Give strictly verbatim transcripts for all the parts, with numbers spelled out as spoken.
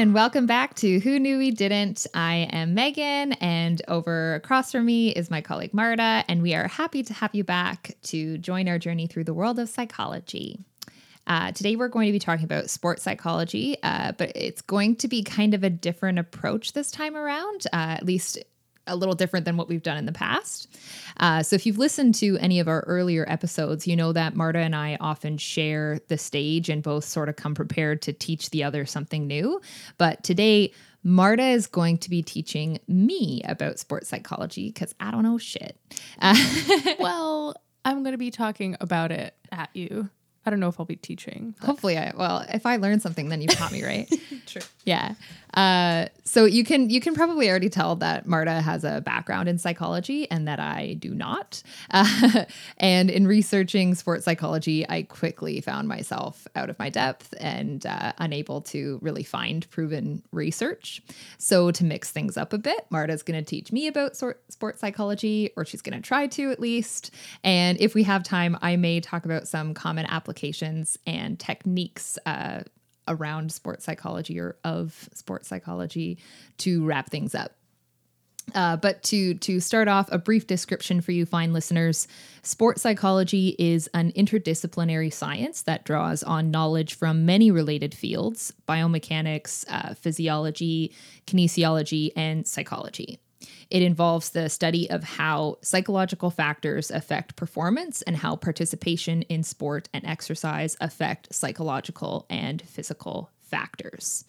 and welcome back to Who Knew We Didn't. I am Megan, and over across from me is my colleague Marta, and we are happy to have you back to join our journey through the world of psychology. Uh, today we're going to be talking about sports psychology, uh, but it's going to be kind of a different approach this time around, uh, at least a little different than what we've done in the past. Uh, so if you've listened to any of our earlier episodes, you know that Marta and I often share the stage and both sort of come prepared to teach the other something new. But today, Marta is going to be teaching me about sports psychology because I don't know shit. Uh- well, I'm going to be talking about it at you. I don't know if I'll be teaching. But. Hopefully I, well, if I learn something, then you've taught me, right? True. Yeah. Uh, so you can, you can probably already tell that Marta has a background in psychology and that I do not. Uh, and in researching sports psychology, I quickly found myself out of my depth and uh, unable to really find proven research. So to mix things up a bit, Marta's going to teach me about sort, sports psychology, or she's going to try to at least. And if we have time, I may talk about some common applications applications and techniques uh, around sports psychology or of sports psychology to wrap things up. Uh, but to to start off, a brief description for you fine listeners. Sports psychology is an interdisciplinary science that draws on knowledge from many related fields: biomechanics, uh, physiology, kinesiology, and psychology. It involves the study of how psychological factors affect performance and how participation in sport and exercise affect psychological and physical factors.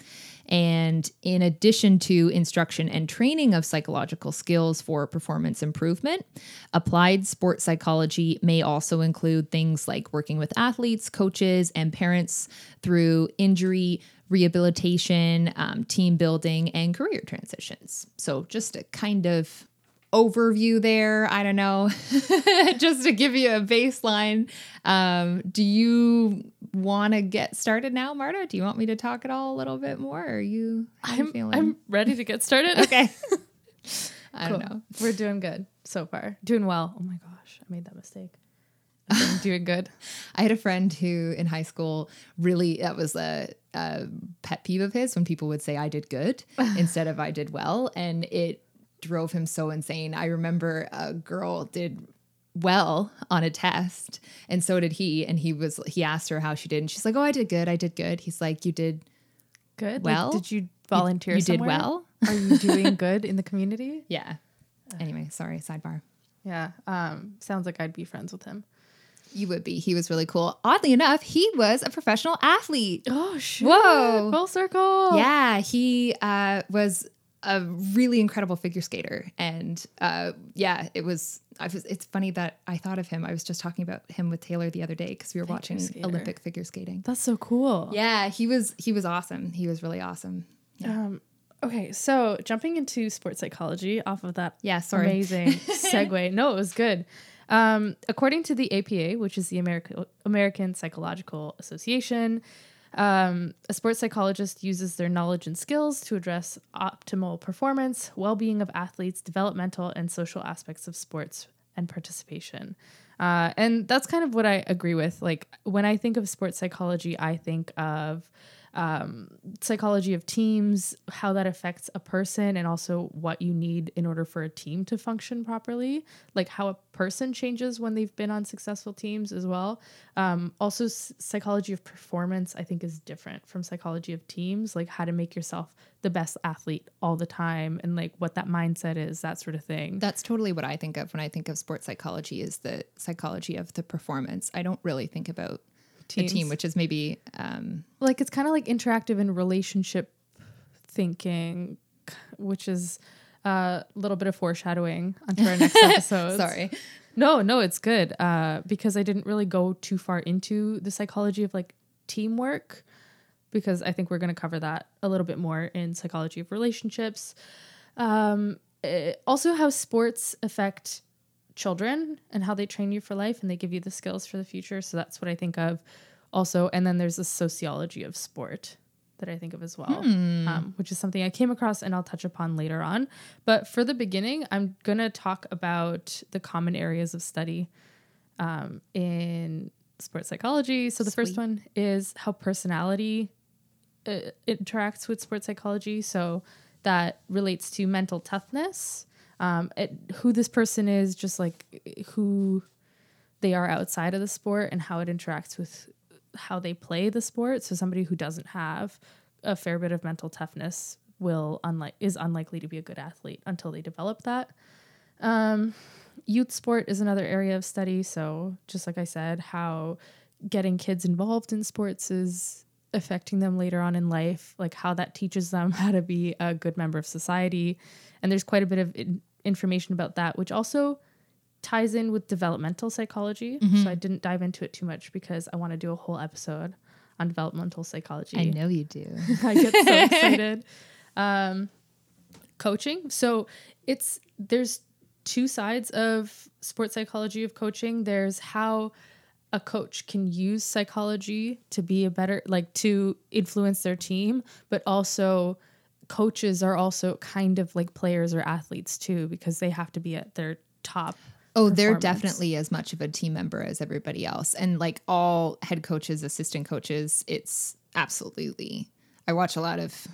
And in addition to instruction and training of psychological skills for performance improvement, applied sports psychology may also include things like working with athletes, coaches, and parents through injury rehabilitation, um, team building, and career transitions. So just a kind of overview there, I don't know, just to give you a baseline. Um, do you want to get started now, Marta? Do you want me to talk at all a little bit more? Or are you, how I'm, you feeling? I'm ready to get started. Okay. I cool. don't know. We're doing good so far. Doing well. Oh my gosh, I made that mistake. I'm doing good. I had a friend who in high school really, that was a, a pet peeve of his when people would say I did good instead of I did well. And it drove him so insane. I remember a girl did well on a test and so did he. And he was, he asked her how she did. And she's like, oh, I did good. I did good. He's like, you did good. Well, like, did you volunteer? You, you did well. Are you doing good in the community? Yeah. Uh, anyway, sorry. Sidebar. Yeah. Um, sounds like I'd be friends with him. You would be. He was really cool. Oddly enough, he was a professional athlete. Oh, shit. Whoa. Full circle. Yeah. He uh, was a really incredible figure skater. And uh, yeah, it was, I was, it's funny that I thought of him. I was just talking about him with Taylor the other day because we were figure watching skater. Olympic figure skating. That's so cool. Yeah. He was, he was awesome. He was really awesome. Yeah. Um, okay. So jumping into sports psychology off of that. Yeah. Sorry. Amazing segue. No, it was good. Um, according to the A P A, which is the American American Psychological Association, um, a sports psychologist uses their knowledge and skills to address optimal performance, well-being of athletes, developmental and social aspects of sports and participation. Uh, and that's kind of what I agree with. Like when I think of sports psychology, I think of um, psychology of teams, how that affects a person, and also what you need in order for a team to function properly, like how a person changes when they've been on successful teams as well. Um, also s- psychology of performance, I think, is different from psychology of teams, like how to make yourself the best athlete all the time and like what that mindset is, that sort of thing. That's totally what I think of when I think of sports psychology, is the psychology of the performance. I don't really think about Teams. A team, which is maybe um like it's kind of like interactive and relationship thinking, which is a uh, little bit of foreshadowing onto our next episode. Sorry. No, no, it's good. Uh, because I didn't really go too far into the psychology of like teamwork, because I think we're going to cover that a little bit more in psychology of relationships. Um, it, also how sports affect children and how they train you for life and they give you the skills for the future. So that's what I think of also. And then there's the sociology of sport that I think of as well, hmm. um, which is something I came across and I'll touch upon later on. But for the beginning, I'm going to talk about the common areas of study um, in sports psychology. So the Sweet. First one is how personality uh, interacts with sports psychology. So that relates to mental toughness, um, it, who this person is, just like who they are outside of the sport and how it interacts with how they play the sport. So somebody who doesn't have a fair bit of mental toughness will unlike is unlikely to be a good athlete until they develop that. Um, youth sport is another area of study. So just like I said, how getting kids involved in sports is affecting them later on in life, like how that teaches them how to be a good member of society. And there's quite a bit of in- information about that, which also ties in with developmental psychology. Mm-hmm. So I didn't dive into it too much because I want to do a whole episode on developmental psychology. I know you do. I get so excited. Um, coaching. So it's, there's two sides of sports psychology of coaching. There's how a coach can use psychology to be a better, like to influence their team, but also coaches are also kind of like players or athletes too, because they have to be at their top. Oh, they're definitely as much of a team member as everybody else. And like all head coaches, assistant coaches, it's absolutely, I watch a lot of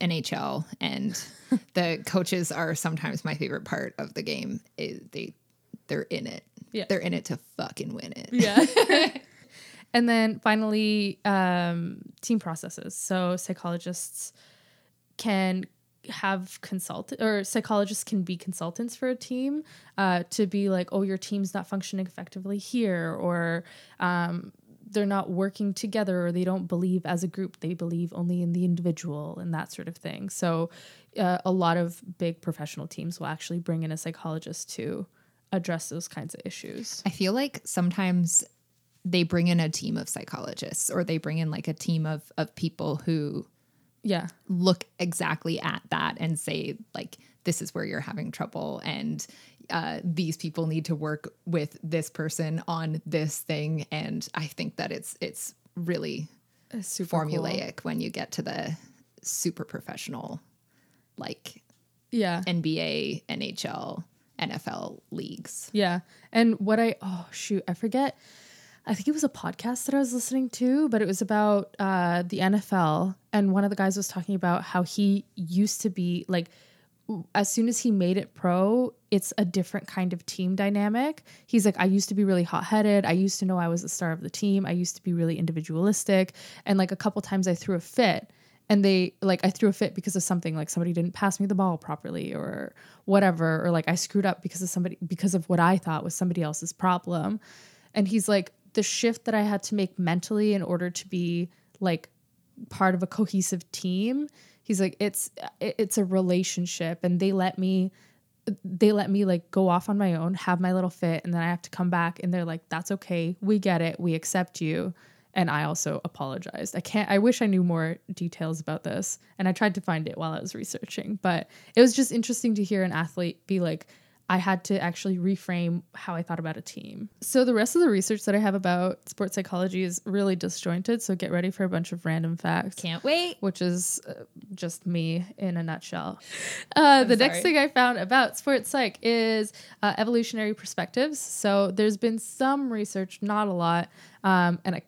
N H L and the coaches are sometimes my favorite part of the game. It, they, they're in it. Yeah. They're in it to fucking win it. Yeah. And then finally, um, team processes. So psychologists can have consult or psychologists can be consultants for a team, uh, to be like, oh, your team's not functioning effectively here, or, um, they're not working together, or they don't believe as a group, they believe only in the individual and that sort of thing. So uh, a lot of big professional teams will actually bring in a psychologist to address those kinds of issues. I feel like sometimes they bring in a team of psychologists, or they bring in like a team of, of people who yeah, look exactly at that and say like, this is where you're having trouble. And Uh, these people need to work with this person on this thing. And I think that it's it's really it's super formulaic cool. When you get to the super professional, like yeah, N B A, N H L, N F L leagues. Yeah. And what I, oh shoot, I forget. I think it was a podcast that I was listening to, but it was about uh, the N F L. And one of the guys was talking about how he used to be like, as soon as he made it pro, it's a different kind of team dynamic. He's like, I used to be really hot-headed. I used to know I was the star of the team. I used to be really individualistic. And like a couple times I threw a fit and they like, I threw a fit because of something like somebody didn't pass me the ball properly or whatever. Or like I screwed up because of somebody, because of what I thought was somebody else's problem. And he's like, the shift that I had to make mentally in order to be like part of a cohesive team, he's like, it's, it's a relationship and they let me, they let me like go off on my own, have my little fit. And then I have to come back and they're like, that's okay. We get it. We accept you. And I also apologized. I can't, I wish I knew more details about this. And I tried to find it while I was researching, but it was just interesting to hear an athlete be like, I had to actually reframe how I thought about a team. So the rest of the research that I have about sports psychology is really disjointed. So get ready for a bunch of random facts. Can't wait. Which is uh, just me in a nutshell. Uh, the sorry. Next thing I found about sports psych is uh, evolutionary perspectives. So there's been some research, not a lot. Um, and I,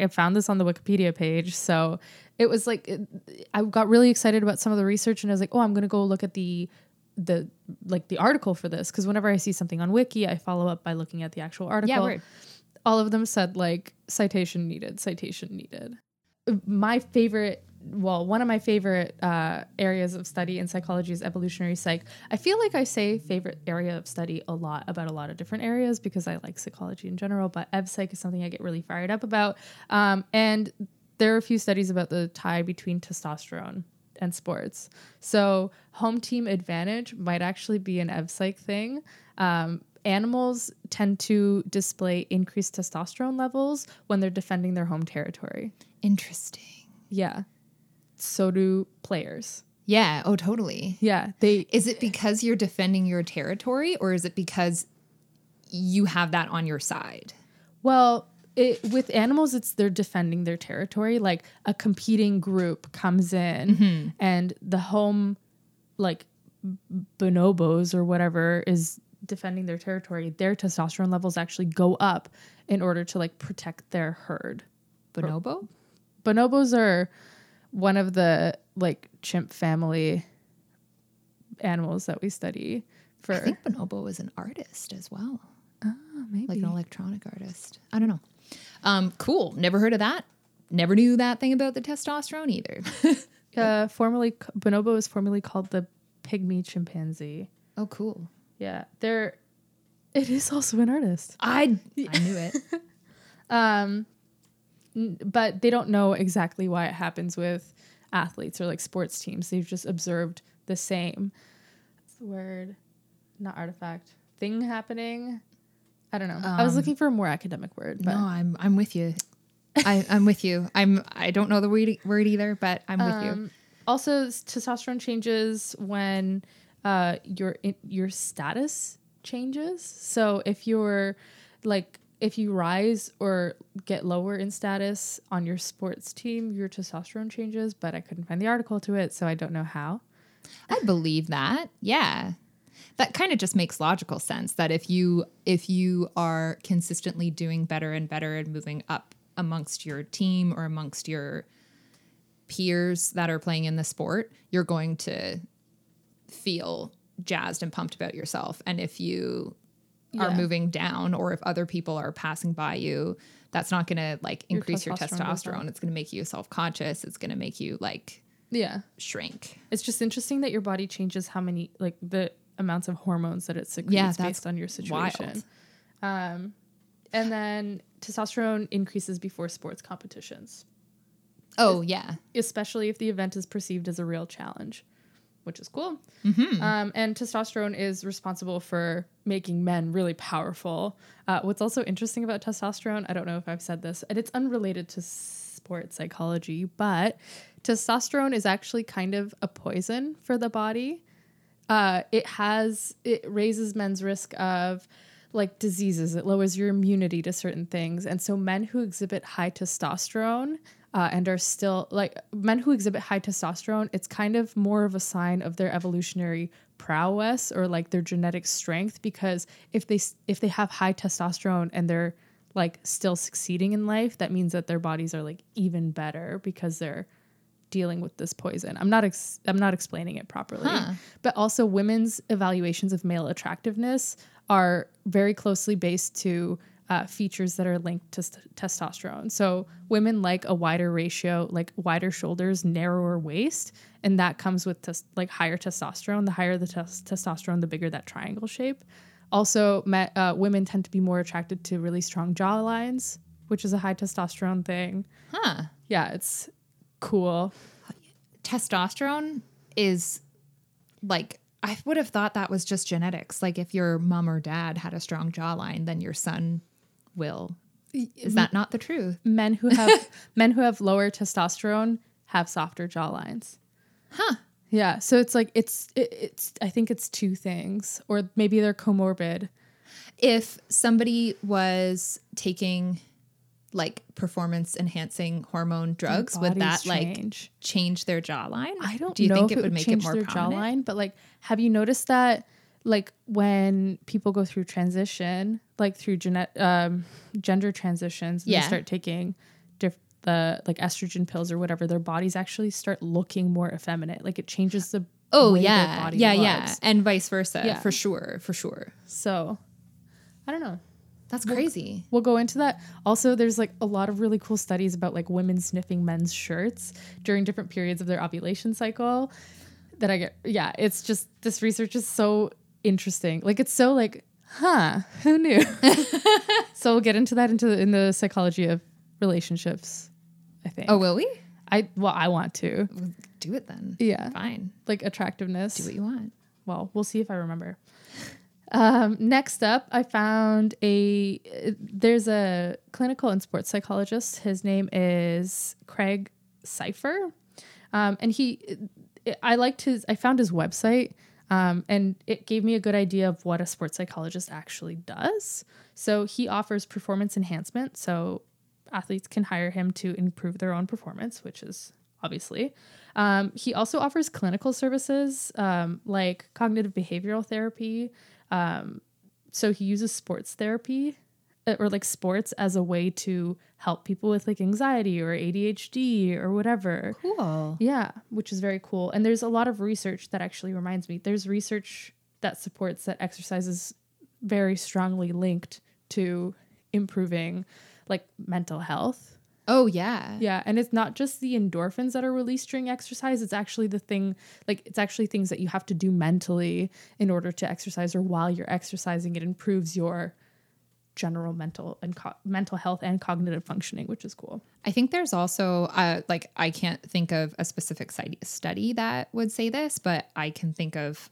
I found this on the Wikipedia page. So it was like, it, I got really excited about some of the research and I was like, oh, I'm going to go look at the the like the article for this, because whenever I see something on Wiki, I follow up by looking at the actual article. Yeah, word. All of them said like citation needed, citation needed. My favorite, well, one of my favorite uh, areas of study in psychology is evolutionary psych. I feel like I say favorite area of study a lot about a lot of different areas because I like psychology in general, but ev psych is something I get really fired up about. Um, and there are a few studies about the tie between testosterone and sports. So home team advantage might actually be an ev psych thing. Um, animals tend to display increased testosterone levels when they're defending their home territory. Interesting. Yeah. So do players. Yeah. Oh, totally. Yeah. They. Is it because you're defending your territory or is it because you have that on your side? Well, It, with animals, it's they're defending their territory. Like a competing group comes in mm-hmm. and the home, like bonobos or whatever, is defending their territory. Their testosterone levels actually go up in order to like protect their herd. Bonobo? Bonobos are one of the like chimp family animals that we study for. I think Bonobo was an artist as well. Oh, maybe. Like an electronic artist. I don't know. Um, cool. Never heard of that. Never knew that thing about the testosterone either. uh, formerly, Bonobo was formerly called the pygmy chimpanzee. Oh, cool. Yeah. They're, it is also an artist. I, I knew it. um, But they don't know exactly why it happens with athletes or like sports teams. They've just observed the same. What's the word? Not artifact. Thing happening. I don't know. Um, I was looking for a more academic word. But. No, I'm I'm with you. I, I'm with you. I'm I don't know the word, word either, but I'm with um, you. Also, testosterone changes when uh, your your status changes. So if you're like. If you rise or get lower in status on your sports team, your testosterone changes, but I couldn't find the article to it, so I don't know how. I believe that. Yeah. That kind of just makes logical sense that if you if you are consistently doing better and better and moving up amongst your team or amongst your peers that are playing in the sport, you're going to feel jazzed and pumped about yourself. And if you Yeah. are moving down or if other people are passing by you, that's not going to like increase your testosterone. Your testosterone. It's going to make you self-conscious. It's going to make you like, yeah, shrink. It's just interesting that your body changes how many, like the amounts of hormones that it secretes yeah, based on your situation. Wild. Um, and then testosterone increases before sports competitions. Oh es- yeah. Especially if the event is perceived as a real challenge. Which is cool. Mm-hmm. Um, and testosterone is responsible for making men really powerful. Uh, what's also interesting about testosterone, I don't know if I've said this, and it's unrelated to sports psychology, but testosterone is actually kind of a poison for the body. Uh, it has, it raises men's risk of like diseases. It lowers your immunity to certain things. And so men who exhibit high testosterone Uh, and are still like men who exhibit high testosterone, it's kind of more of a sign of their evolutionary prowess or like their genetic strength, because if they if they have high testosterone and they're like still succeeding in life, that means that their bodies are like even better because they're dealing with this poison. I'm not ex- I'm not explaining it properly, huh. But also women's evaluations of male attractiveness are very closely based to Uh, features that are linked to st- testosterone. So women like a wider ratio, like wider shoulders, narrower waist, and that comes with tes- like higher testosterone. The higher the tes- testosterone, the bigger that triangle shape. Also, met, uh, women tend to be more attracted to really strong jawlines, which is a high testosterone thing. Huh. Yeah, it's cool. Testosterone is like... I would have thought that was just genetics. Like if your mom or dad had a strong jawline, then your son... will. Is that not the truth? Men who have men who have lower testosterone have softer jawlines. Huh. Yeah. So it's like it's it, it's I think it's two things, or maybe they're comorbid. If somebody was taking like performance enhancing hormone drugs, would that change. like change their jawline? I don't Do you know think if it would make it more their prominent? Jawline, but like have you noticed that like when people go through transition, like through genet- um, gender transitions, and yeah. they start taking diff- the like estrogen pills or whatever, their bodies actually start looking more effeminate. Like it changes the oh way yeah, their body yeah, looks. yeah, and vice versa yeah. for sure, for sure. So I don't know. That's crazy. We'll, we'll go into that. Also, there's like a lot of really cool studies about like women sniffing men's shirts during different periods of their ovulation cycle. That I get, yeah. It's just this research is so. Interesting. Like it's so like, huh, who knew? So we'll get into that into the, in the psychology of relationships, I think. Oh, will we? I well, I want to. We'll do it then. Yeah. Fine. Like attractiveness. Do what you want. Well, we'll see if I remember. Um, next up, I found a, uh, there's a clinical and sports psychologist. His name is Craig Cypher. Um, and he, I liked his, I found his website. Um, and it gave me a good idea of what a sports psychologist actually does. So he offers performance enhancement. So athletes can hire him to improve their own performance, which is obviously. Um, he also offers clinical services um, like cognitive behavioral therapy. Um, so he uses sports therapy or like sports as a way to help people with like anxiety or A D H D or whatever. Cool. Yeah, which is very cool. And there's a lot of research that actually reminds me. There's research that supports that exercise is very strongly linked to improving like mental health. Oh, yeah. Yeah. And it's not just the endorphins that are released during exercise. It's actually the thing, like it's actually things that you have to do mentally in order to exercise, or while you're exercising, it improves your general mental and co- mental health and cognitive functioning, which is cool. I think there's also uh, like, I can't think of a specific study that would say this, but I can think of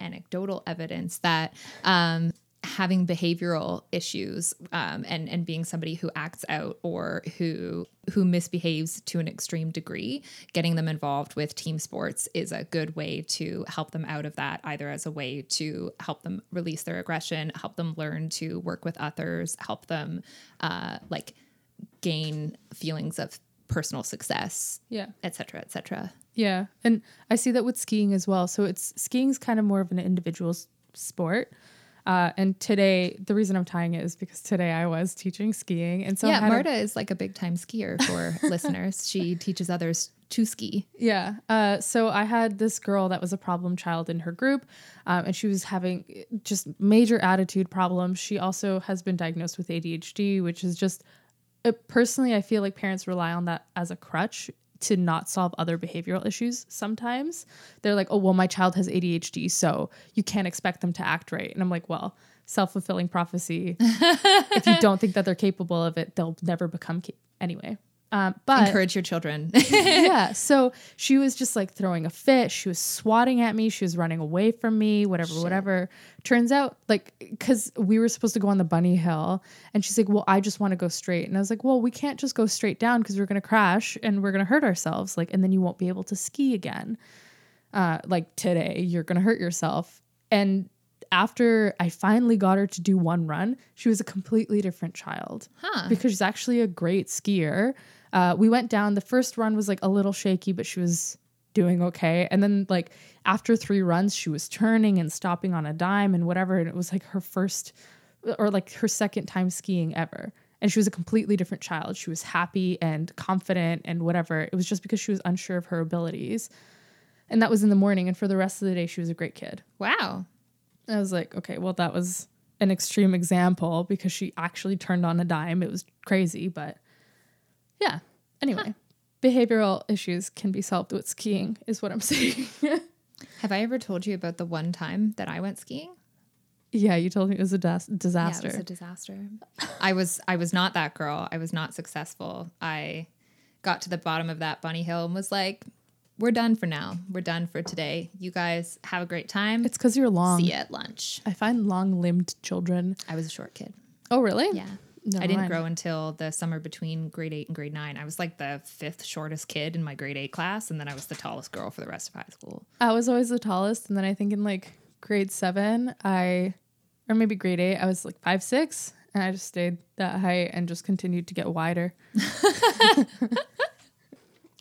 anecdotal evidence that um, having behavioral issues um, and, and being somebody who acts out or who who misbehaves to an extreme degree, getting them involved with team sports is a good way to help them out of that, either as a way to help them release their aggression, help them learn to work with others, help them uh, like gain feelings of personal success, yeah, et cetera, et cetera. Yeah. And I see that with skiing as well. So it's skiing's kind of more of an individual sport. Uh, and today, the reason I'm tying it is because today I was teaching skiing. And so yeah, Marta a, is like a big time skier for listeners. She teaches others to ski. Yeah. Uh, so I had this girl that was a problem child in her group, um, and she was having just major attitude problems. She also has been diagnosed with A D H D, which is just uh, personally, I feel like parents rely on that as a crutch to not solve other behavioral issues. Sometimes they're like, oh, well, my child has A D H D, so you can't expect them to act right. And I'm like, well, self-fulfilling prophecy. If you don't think that they're capable of it, they'll never become ca- anyway. Um, but encourage your children. Yeah. So she was just like throwing a fit. She was swatting at me. She was running away from me, whatever, Shit. whatever. Turns out, like, because we were supposed to go on the bunny hill, and she's like, well, I just want to go straight. And I was like, well, we can't just go straight down because we're going to crash and we're going to hurt ourselves. Like, and then you won't be able to ski again. Uh, like today, you're going to hurt yourself. And after I finally got her to do one run, she was a completely different child. Huh. Because she's actually a great skier. Uh, we went down. The first run was like a little shaky, but she was doing okay. And then like after three runs, she was turning and stopping on a dime and whatever. And it was like her first or like her second time skiing ever. And she was a completely different child. She was happy and confident and whatever. It was just because she was unsure of her abilities. And that was in the morning. And for the rest of the day, she was a great kid. Wow. I was like, okay, well, that was an extreme example because she actually turned on a dime. It was crazy, but yeah. Anyway, huh. Behavioral issues can be solved with skiing is what I'm saying. Have I ever told you about the one time that I went skiing? Yeah, you told me it was a dis- disaster. Yeah, it was a disaster. I was I was not that girl. I was not successful. I got to the bottom of that bunny hill and was like, we're done for now. We're done for today. You guys have a great time. It's because you're long. See you at lunch. I find long-limbed children. I was a short kid. Oh, really? Yeah. No, I didn't mine. grow until the summer between grade eight and grade nine. I was like the fifth shortest kid in my grade eight class, and then I was the tallest girl for the rest of high school. I was always the tallest, and then I think in like grade seven, I, or maybe grade eight, I was like five, six, and I just stayed that height and just continued to get wider.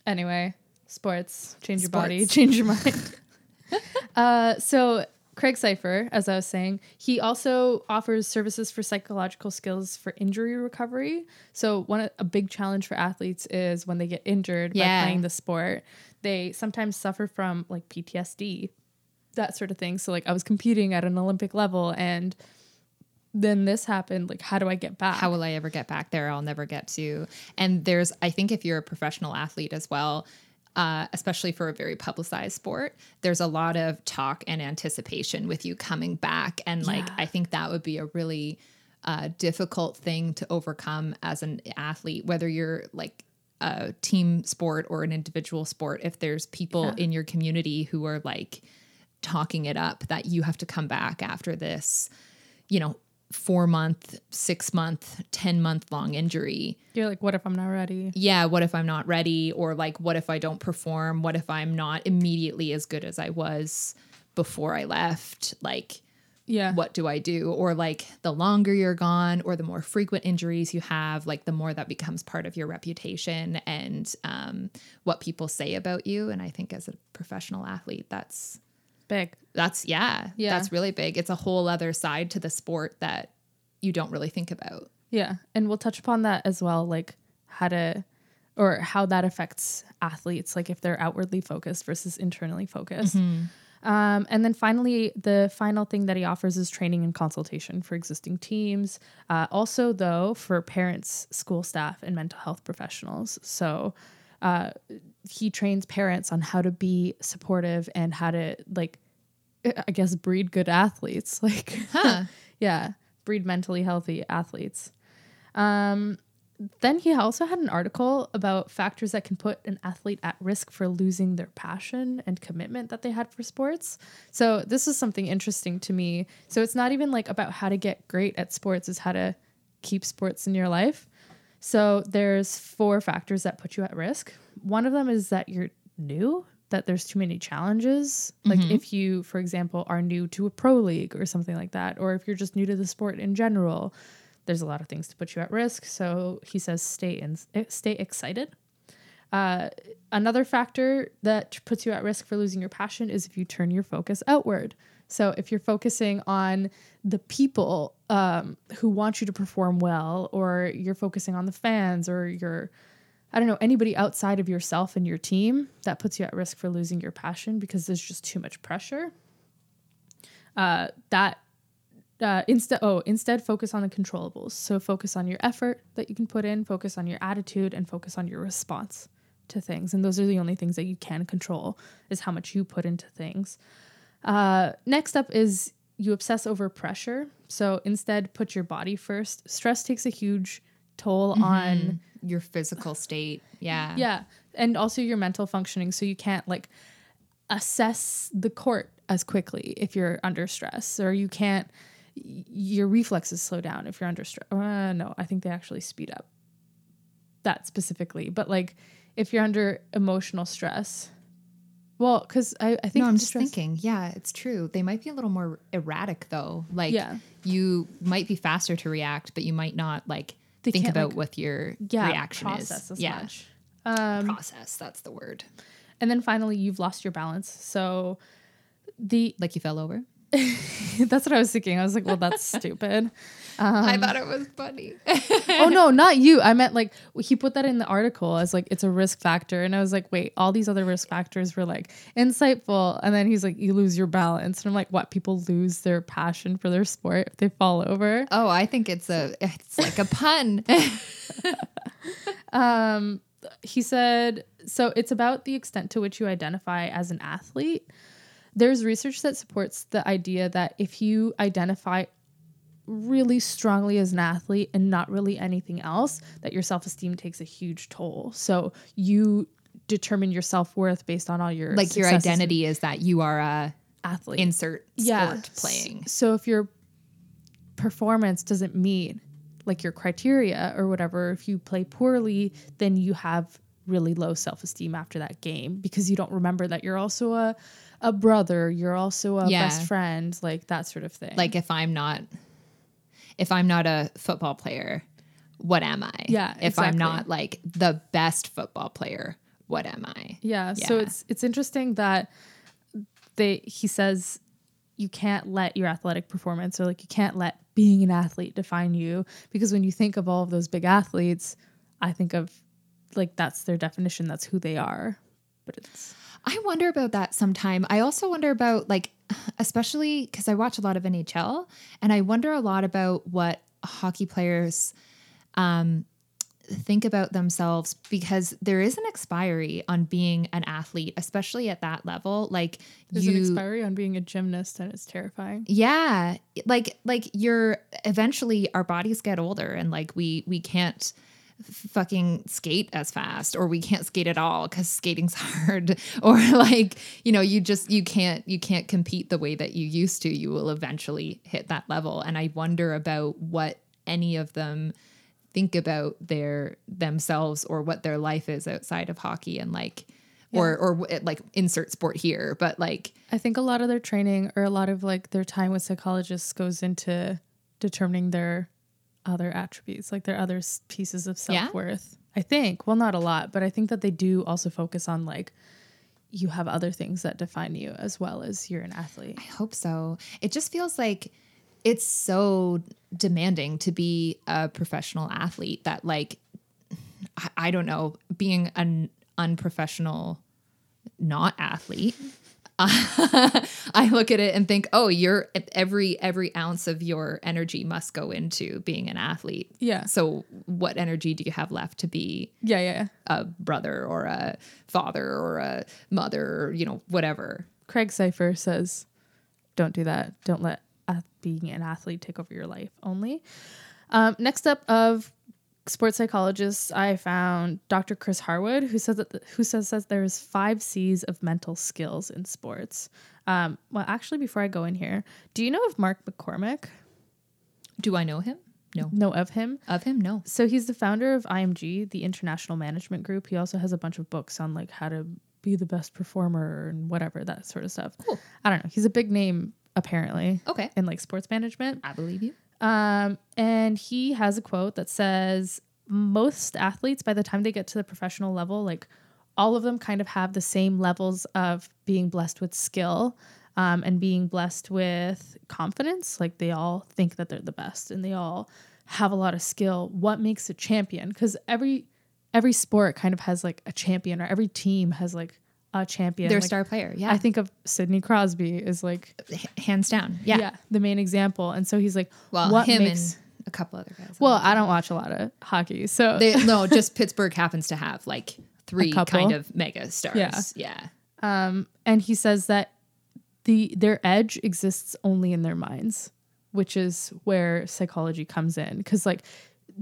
Anyway. Sports, change your Sports. body, change your mind. uh, so Craig Cypher, as I was saying, he also offers services for psychological skills for injury recovery. So one a big challenge for athletes is when they get injured yeah. by playing the sport, they sometimes suffer from like P T S D, that sort of thing. So like I was competing at an Olympic level and then this happened. Like, how do I get back? How will I ever get back there? I'll never get to. And there's, I think if you're a professional athlete as well, Uh, especially for a very publicized sport, there's a lot of talk and anticipation with you coming back. And like, yeah. I think that would be a really uh, difficult thing to overcome as an athlete, whether you're like a team sport or an individual sport. If there's people yeah. in your community who are like talking it up that you have to come back after this, you know, four month, six month, ten month long injury. You're like, what if I'm not ready? Yeah. What if I'm not ready? Or like, what if I don't perform? What if I'm not immediately as good as I was before I left? Like, yeah, what do I do? Or like the longer you're gone or the more frequent injuries you have, like the more that becomes part of your reputation and um, what people say about you. And I think as a professional athlete, that's big. That's yeah, yeah. That's really big. It's a whole other side to the sport that you don't really think about. Yeah. And we'll touch upon that as well, like how to, or how that affects athletes, like if they're outwardly focused versus internally focused. Mm-hmm. Um, and then finally, the final thing that he offers is training and consultation for existing teams. Uh, also, though, for parents, school staff, and mental health professionals. So uh, he trains parents on how to be supportive and how to, like, I guess, breed good athletes. Like, huh. yeah, breed mentally healthy athletes. Um, then he also had an article about factors that can put an athlete at risk for losing their passion and commitment that they had for sports. So this is something interesting to me. So it's not even like about how to get great at sports, it's how to keep sports in your life. So there's four factors that put you at risk. One of them is that you're new, that there's too many challenges. Like mm-hmm. if you, for example, are new to a pro league or something like that, or if you're just new to the sport in general, there's a lot of things to put you at risk. So he says, stay in, stay excited. Uh, another factor that puts you at risk for losing your passion is if you turn your focus outward. So if you're focusing on the people um, who want you to perform well, or you're focusing on the fans, or you're, I don't know, anybody outside of yourself and your team, that puts you at risk for losing your passion because there's just too much pressure. Uh, that Uh, instead, oh, instead focus on the controllables. So focus on your effort that you can put in, focus on your attitude, and focus on your response to things. And those are the only things that you can control, is how much you put into things. Uh, next up is you obsess over pressure. So instead put your body first. Stress takes a huge toll mm-hmm. on your physical state. Yeah. Yeah. And also your mental functioning. So you can't like assess the court as quickly if you're under stress, or you can't, your reflexes slow down if you're under stress. Uh, no, I think they actually speed up, that specifically. But like if you're under emotional stress, well, because I, I think no, I'm just stress- thinking, yeah, it's true. They might be a little more erratic though. Like yeah. you might be faster to react, but you might not like they think about like, what your yeah, reaction is. As yeah, much. Um, process. That's the word. And then finally, you've lost your balance. So the like you fell over. That's what I was thinking. I was like, well, that's stupid. Um, I thought it was funny. Oh, no, not you. I meant like he put that in the article as like it's a risk factor. And I was like, wait, all these other risk factors were like insightful. And then he's like, you lose your balance. And I'm like, what? People lose their passion for their sport if they fall over? Oh, I think it's a it's like a pun. um, he said, so it's about the extent to which you identify as an athlete. There's research that supports the idea that if you identify really strongly as an athlete and not really anything else, that your self-esteem takes a huge toll. So you determine your self-worth based on all your like successes. Your identity is that you are a athlete. Insert sport yeah. playing. So if your performance doesn't meet like your criteria or whatever, if you play poorly, then you have really low self-esteem after that game because you don't remember that you're also a a brother, you're also a yeah. best friend, like that sort of thing. Like if I'm not, if I'm not a football player, what am I? Yeah. If exactly. I'm not like the best football player, what am I? Yeah. yeah. So it's, it's interesting that they, he says you can't let your athletic performance or like you can't let being an athlete define you, because when you think of all of those big athletes, I think of like, that's their definition. That's who they are. But it's, I wonder about that sometime. I also wonder about like, especially because I watch a lot of N H L, and I wonder a lot about what hockey players um, think about themselves, because there is an expiry on being an athlete, especially at that level. Like there's you, an expiry on being a gymnast, and it's terrifying. Yeah. Like, like you're eventually our bodies get older, and like, we, we can't fucking skate as fast, or we can't skate at all because skating's hard, or like, you know, you just you can't you can't compete the way that you used to. You will eventually hit that level, and I wonder about what any of them think about their themselves or what their life is outside of hockey, and like yeah. or or like insert sport here. But like I think a lot of their training or a lot of like their time with psychologists goes into determining their other attributes, like their other pieces of self-worth. Yeah. I think, well, not a lot, but I think that they do also focus on like you have other things that define you as well as you're an athlete. I hope so. It just feels like it's so demanding to be a professional athlete that, like, I, I don't know, being an unprofessional, not athlete, uh, I look at it and think, oh, you're every, every ounce of your energy must go into being an athlete. Yeah. So what energy do you have left to be yeah, yeah, yeah. a brother or a father or a mother, or, you know, whatever. Craig Cypher says, don't do that. Don't let uh, being an athlete take over your life only. Um, next up of sports psychologists, I found Doctor Chris Harwood, who says that the, who says that there's five C's of mental skills in sports. Um, well, actually, before I go in here, do you know of Mark McCormack? Do I know him? No. No, of him? Of him, no. So he's the founder of I M G, the International Management Group. He also has a bunch of books on, like, how to be the best performer and whatever, that sort of stuff. Cool. I don't know. He's a big name, apparently. Okay. In, like, sports management. I believe you. Um, and he has a quote that says, most athletes, by the time they get to the professional level, like, all of them kind of have the same levels of being blessed with skill, um, and being blessed with confidence. Like, they all think that they're the best and they all have a lot of skill. What makes a champion? Because every, every sport kind of has, like, a champion, or every team has, like, a champion. Their, like, star player. Yeah. I think of Sidney Crosby is, like, hands down. Yeah. yeah. The main example. And so he's like, well, what him makes and a couple other guys. Well, I don't watch a lot of hockey. So they, no, just Pittsburgh happens to have, like, three kind of mega stars. Yeah. yeah. Um, and he says that the, their edge exists only in their minds, which is where psychology comes in. 'Cause, like,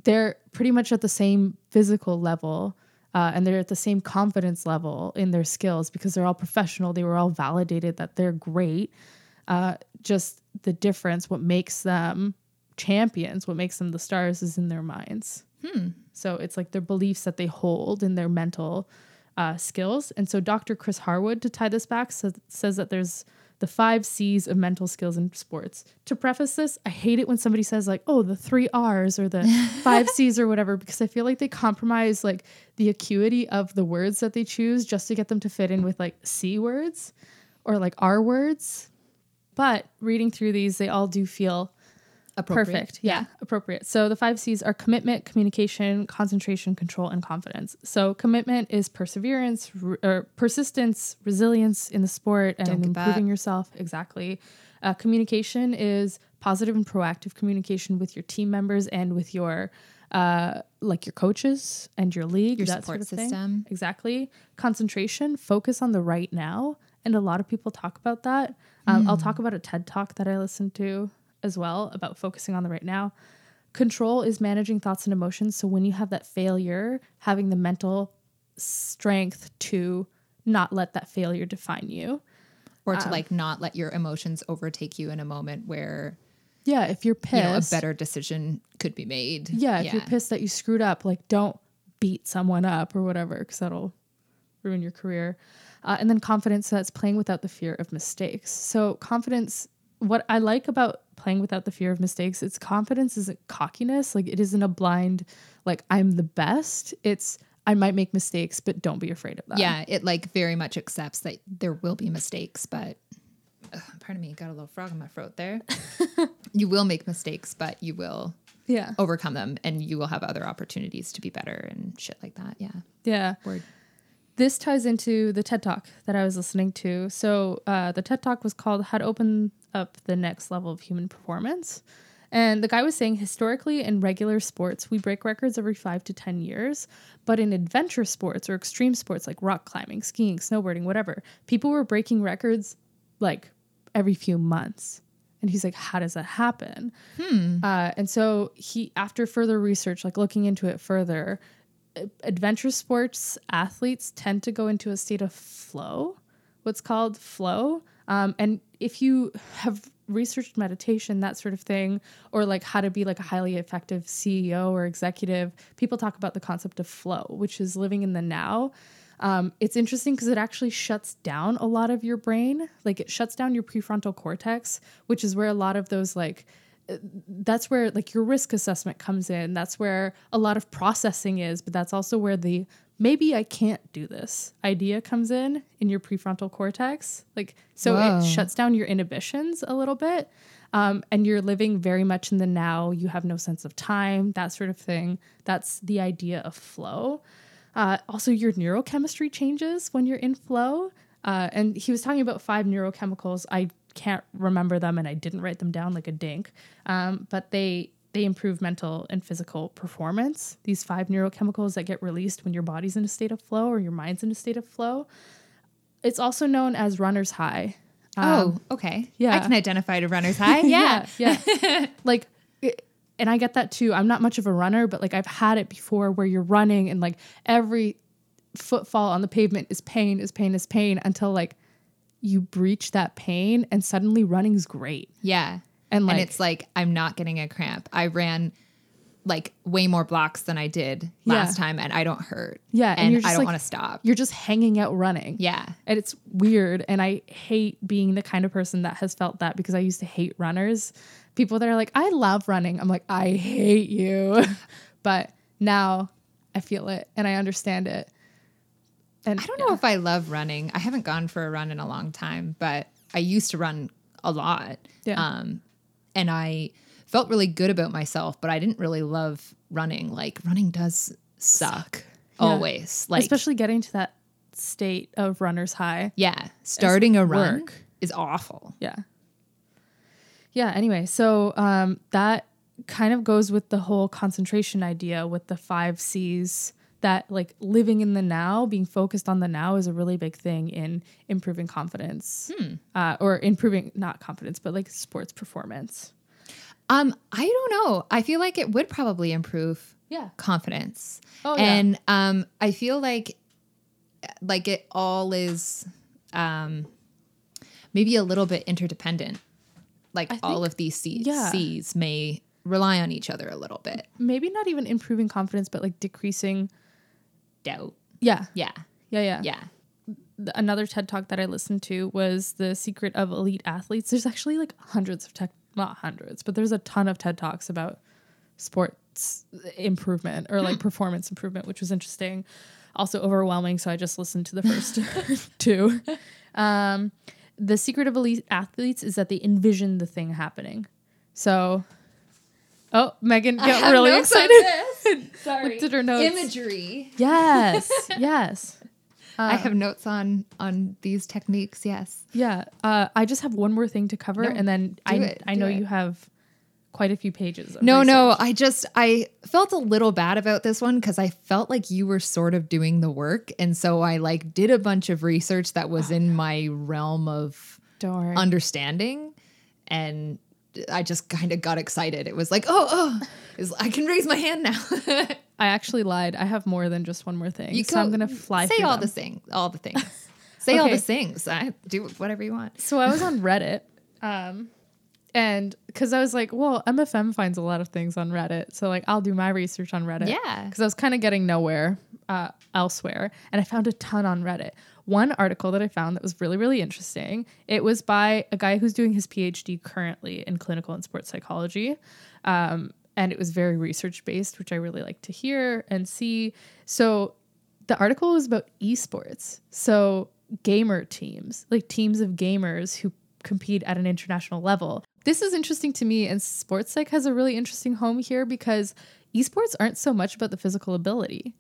they're pretty much at the same physical level, Uh, and they're at the same confidence level in their skills because they're all professional. They were all validated that they're great. Uh, just the difference, what makes them champions, what makes them the stars, is in their minds. Hmm. So it's, like, their beliefs that they hold in their mental uh, skills. And so Doctor Chris Harwood, to tie this back, says, says that there's the five C's of mental skills in sports. To preface this, I hate it when somebody says, like, oh, the three R's or the five C's or whatever, because I feel like they compromise, like, the acuity of the words that they choose just to get them to fit in with, like, C words or, like, R words. But reading through these, they all do feel perfect. Yeah, yeah, appropriate. So the five C's are commitment, communication, concentration, control, and confidence. So commitment is perseverance, re- or persistence, resilience in the sport, and improving yourself. Exactly. Uh, communication is positive and proactive communication with your team members and with your, uh, like, your coaches and your league, your that support sort of system. Thing. Exactly. Concentration, focus on the right now, and a lot of people talk about that. Um, mm. I'll talk about a TED Talk that I listened to as well about focusing on the right now. Control is managing thoughts and emotions. So when you have that failure, having the mental strength to not let that failure define you, or to um, like not let your emotions overtake you in a moment where, yeah, if you're pissed, you know, a better decision could be made. Yeah, if yeah. you're pissed that you screwed up, like, don't beat someone up or whatever, because that'll ruin your career. Uh, and then confidence, so that's playing without the fear of mistakes. So confidence. What I like about playing without the fear of mistakes, it's confidence isn't cockiness. Like, it isn't a blind, like, I'm the best. It's, I might make mistakes, but don't be afraid of that. Yeah. It, like, very much accepts that there will be mistakes, but ugh, pardon me, got a little frog in my throat there. You will make mistakes, but you will yeah. overcome them, and you will have other opportunities to be better and shit like that. Yeah. Yeah. Word. This ties into the TED Talk that I was listening to. So uh, the TED Talk was called How to Open Up the Next Level of Human Performance. And the guy was saying, historically, in regular sports, we break records every five to ten years. But in adventure sports or extreme sports like rock climbing, skiing, snowboarding, whatever, people were breaking records like every few months. And he's like, how does that happen? Hmm. Uh, and so he, after further research, like looking into it further, adventure sports athletes tend to go into a state of flow, what's called flow. Um, and if you have researched meditation, that sort of thing, or like how to be like a highly effective C E O or executive, people talk about the concept of flow, which is living in the now. Um, it's interesting because it actually shuts down a lot of your brain. Like, it shuts down your prefrontal cortex, which is where a lot of those, like, that's where, like, your risk assessment comes in. That's where a lot of processing is, but that's also where the maybe I can't do this idea comes in in your prefrontal cortex. Like, so Whoa. It shuts down your inhibitions a little bit. Um, and you're living very much in the now. You have no sense of time, that sort of thing. That's the idea of flow. Uh, also, your neurochemistry changes when you're in flow. Uh, and he was talking about five neurochemicals. I can't remember them, and I didn't write them down like a dink. Um, but they they improve mental and physical performance. These five neurochemicals that get released when your body's in a state of flow or your mind's in a state of flow. It's also known as runner's high. Um, oh, okay. Yeah. I can identify to runner's high. Yeah. yeah. yeah. Like, it, and I get that too. I'm not much of a runner, but like I've had it before where you're running and like every footfall on the pavement is pain, is pain, is pain until like you breach that pain and suddenly running's great. Yeah. And like, and it's like, I'm not getting a cramp. I ran like way more blocks than I did last yeah. time and I don't hurt. Yeah. And, and you're just I don't like, want to stop. You're just hanging out running. Yeah. And it's weird. And I hate being the kind of person that has felt that because I used to hate runners. People that are like, I love running. I'm like, I hate you. But now I feel it and I understand it. And I don't yeah. know if I love running. I haven't gone for a run in a long time, but I used to run a lot. Yeah. Um, and I felt really good about myself, but I didn't really love running. Like running does suck yeah. always. Like especially getting to that state of runner's high. Yeah. Starting a run work. Is awful. Yeah. Yeah. Anyway, so um, that kind of goes with the whole concentration idea with the five C's that like living in the now, being focused on the now is a really big thing in improving confidence hmm. uh, or improving, not confidence, but like sports performance. Um, I don't know. I feel like it would probably improve yeah. confidence. Oh, yeah. And um, I feel like like it all is um, maybe a little bit interdependent. Like I all think, of these C's, yeah. C's may rely on each other a little bit. Maybe not even improving confidence, but like decreasing doubt. Yeah. Yeah. Yeah. Yeah. Yeah. Another TED Talk that I listened to was The Secret of Elite Athletes. There's actually like hundreds of tech. Not hundreds, but there's a ton of TED Talks about sports improvement or like performance improvement, which was interesting. Also overwhelming. So I just listened to the first two. Um, the secret of elite athletes is that they envision the thing happening. So, oh, Megan got really no excited. Sorry. Looked at her notes. Imagery. Yes. Yes. Um, I have notes on on these techniques, yes. Yeah. Uh, I just have one more thing to cover, no, and then I it, I know it. You have quite a few pages of No, research. no, I just, I felt a little bad about this one because I felt like you were sort of doing the work, and so I like did a bunch of research that was oh, in no. my realm of Darn. understanding, and I just kind of got excited. It was like, oh, oh, was, I can raise my hand now. I actually lied. I have more than just one more thing. You so I'm going to fly say through all them. the thing, all the things. Say okay. all the things. I do whatever you want. So I was on Reddit, um, and because I was like, well, M F M finds a lot of things on Reddit, so like I'll do my research on Reddit. Yeah. Because I was kind of getting nowhere uh, elsewhere, and I found a ton on Reddit. One article that I found that was really, really interesting. It was by a guy who's doing his PhD currently in clinical and sports psychology. Um, and it was very research-based, which I really like to hear and see. So the article was about esports. So gamer teams, like teams of gamers who compete at an international level. This is interesting to me, and sports psych has a really interesting home here because esports aren't so much about the physical ability.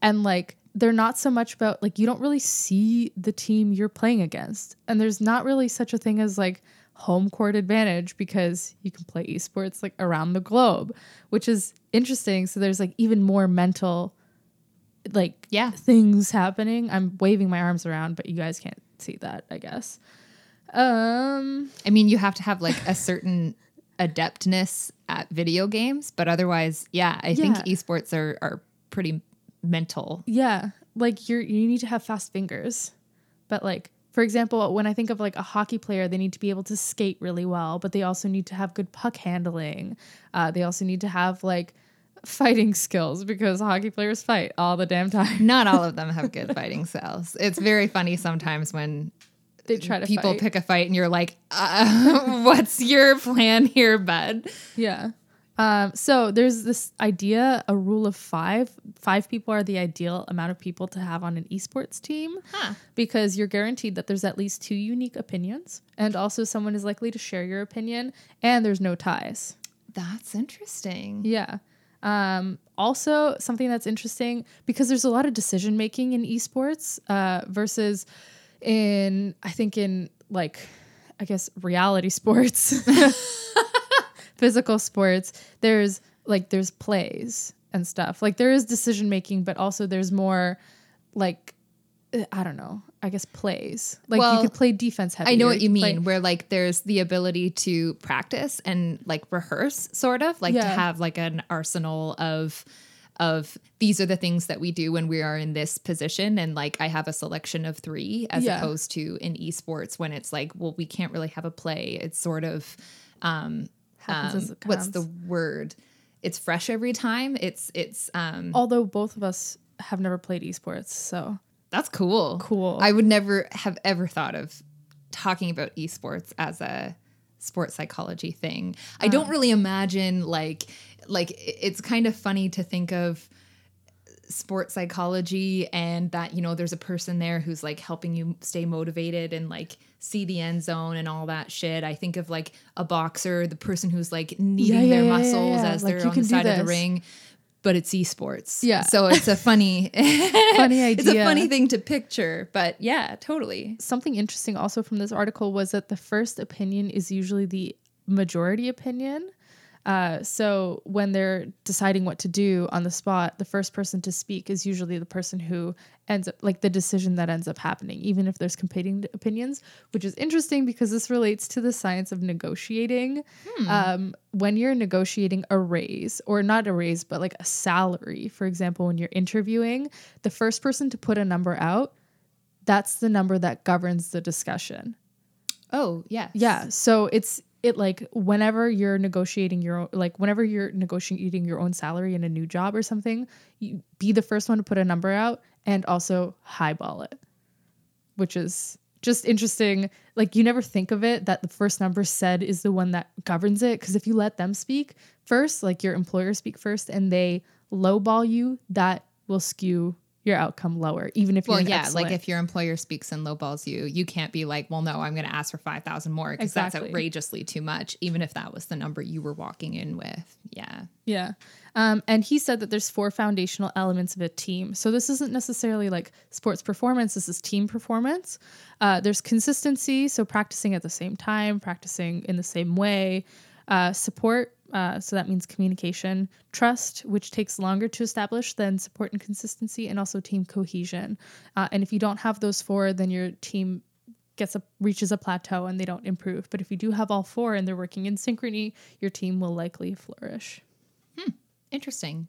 And like, they're not so much about like, you don't really see the team you're playing against. And there's not really such a thing as like home court advantage because you can play esports like around the globe, which is interesting. So there's like even more mental like yeah. things happening. I'm waving my arms around, but you guys can't see that, I guess. Um, I mean, you have to have like a certain adeptness at video games, but otherwise, yeah, I yeah. think esports are, are pretty mental. Yeah. Like you're, you need to have fast fingers, but like, for example, when I think of like a hockey player, they need to be able to skate really well, but they also need to have good puck handling. Uh, they also need to have like fighting skills because hockey players fight all the damn time. Not all of them have good fighting skills. It's very funny sometimes when they try to people fight. pick a fight and you're like, uh, what's your plan here, bud? Yeah. Um, so there's this idea, a rule of five. Five people are the ideal amount of people to have on an esports team, huh. because you're guaranteed that there's at least two unique opinions, and also someone is likely to share your opinion, and there's no ties. That's interesting. Yeah. Um, also, something that's interesting, because there's a lot of decision making in esports uh, versus in, I think in like, I guess, reality sports. Physical sports, there's like there's plays and stuff, like there is decision making, but also there's more like I don't know, I guess plays, like well, you could play defense heavy. I know what you mean, play. Where like there's the ability to practice and like rehearse, sort of like yeah. to have like an arsenal of of these are the things that we do when we are in this position, and like I have a selection of three, as yeah. opposed to in esports when it's like, well, we can't really have a play. It's sort of um Um, what's the word? It's fresh every time. It's it's. Um, Although both of us have never played esports, so that's cool. Cool. I would never have ever thought of talking about esports as a sports psychology thing. Um, I don't really imagine like like it's kind of funny to think of sports psychology and that, you know, there's a person there who's like helping you stay motivated and like see the end zone and all that shit. I think of like a boxer, the person who's like kneading yeah, yeah, their yeah, muscles yeah, yeah. as like they're on the side of the ring, but it's esports. Yeah. So it's a funny, funny idea. It's a funny thing to picture, but yeah, totally. Something interesting also from this article was that the first opinion is usually the majority opinion. Uh, so when they're deciding what to do on the spot, the first person to speak is usually the person who ends up like the decision that ends up happening, even if there's competing opinions, which is interesting because this relates to the science of negotiating. Hmm. Um, when you're negotiating a raise, or not a raise, but like a salary, for example, when you're interviewing, the first person to put a number out, that's the number that governs the discussion. Oh, yes. Yeah. So it's, It like whenever you're negotiating your own, like whenever you're negotiating your own salary in a new job or something, you be the first one to put a number out and also highball it, which is just interesting. Like you never think of it that the first number said is the one that governs it, because if you let them speak first, like your employer speak first, and they lowball you, that will skew your outcome lower, even if well, you're an yeah, excellent. Like if your employer speaks and lowballs you, you can't be like, well, no, I'm going to ask for five thousand more because exactly. that's outrageously too much, even if that was the number you were walking in with. Yeah. Yeah. Um, and he said that there's four foundational elements of a team. So this isn't necessarily like sports performance. This is team performance. Uh, there's consistency. So practicing at the same time, practicing in the same way, uh, support. Uh, so that means communication, trust, which takes longer to establish than support and consistency, and also team cohesion. Uh, and if you don't have those four, then your team gets a, reaches a plateau and they don't improve. But if you do have all four and they're working in synchrony, your team will likely flourish. Hmm. Interesting.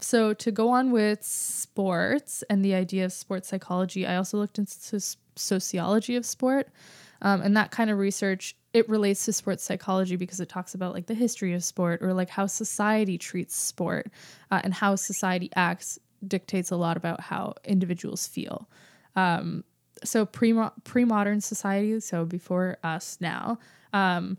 So to go on with sports and the idea of sports psychology, I also looked into sociology of sport. Um, and that kind of research, it relates to sports psychology because it talks about like the history of sport, or like how society treats sport, uh, and how society acts dictates a lot about how individuals feel. Um, so pre pre-modern society, so before us now, um,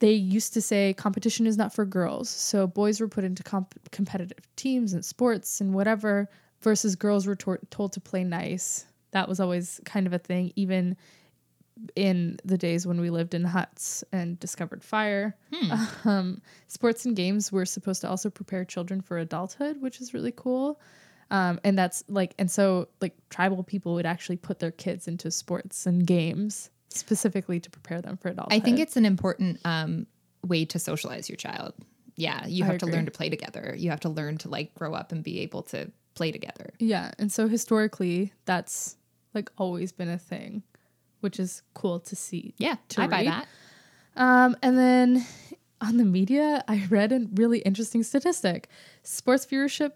they used to say competition is not for girls. So boys were put into comp- competitive teams and sports and whatever, versus girls were to- told to play nice. That was always kind of a thing, even in the days when we lived in huts and discovered fire. Hmm. Um, sports and games were supposed to also prepare children for adulthood, which is really cool. Um, and that's like, and so like tribal people would actually put their kids into sports and games specifically to prepare them for adulthood. I think it's an important um, way to socialize your child. Yeah. You have to learn to play together. You have to learn to like grow up and be able to play together. Yeah. And so historically that's like always been a thing, which is cool to see. Yeah, to I read. Buy that. Um, and then on the media, I read a really interesting statistic. Sports viewership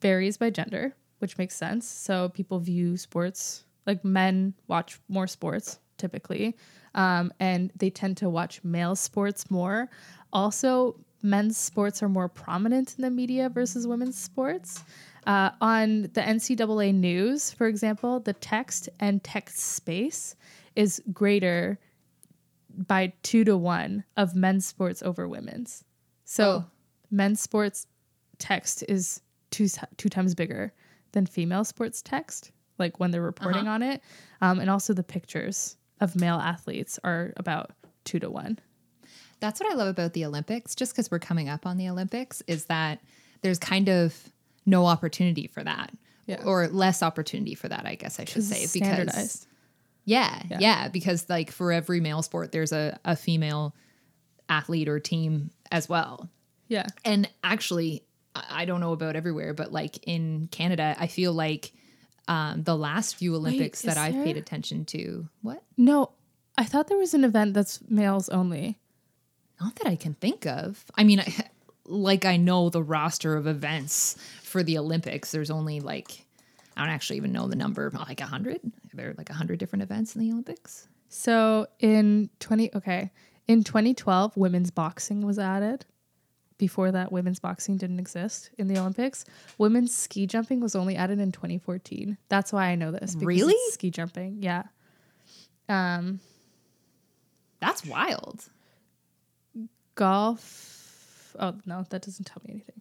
varies by gender, which makes sense. So people view sports, like men watch more sports typically, um, and they tend to watch male sports more. Also, men's sports are more prominent in the media versus women's sports. Uh, on the N C double A news, for example, the text and text space is greater by two to one of men's sports over women's. So oh. men's sports text is two two times bigger than female sports text, like when they're reporting uh-huh. on it. Um, and also the pictures of male athletes are about two to one. That's what I love about the Olympics, just because we're coming up on the Olympics, is that there's kind of no opportunity for that. Yeah. Or less opportunity for that, I guess I should say. Because yeah, yeah, yeah. Because like for every male sport, there's a, a female athlete or team as well. Yeah. And actually, I don't know about everywhere, but like in Canada, I feel like um, the last few Olympics Wait, that I've there? paid attention to. What? No, I thought there was an event that's males only. Not that I can think of. I mean, I, like I know the roster of events for the Olympics. There's only like, I don't actually even know the number, like a hundred. There are like a hundred different events in the Olympics. So in twenty, okay. In twenty twelve, women's boxing was added. Before that, women's boxing didn't exist in the Olympics. Women's ski jumping was only added in twenty fourteen. That's why I know this. Really? Ski jumping. Yeah. Um, That's wild. Golf. Oh, no, that doesn't tell me anything.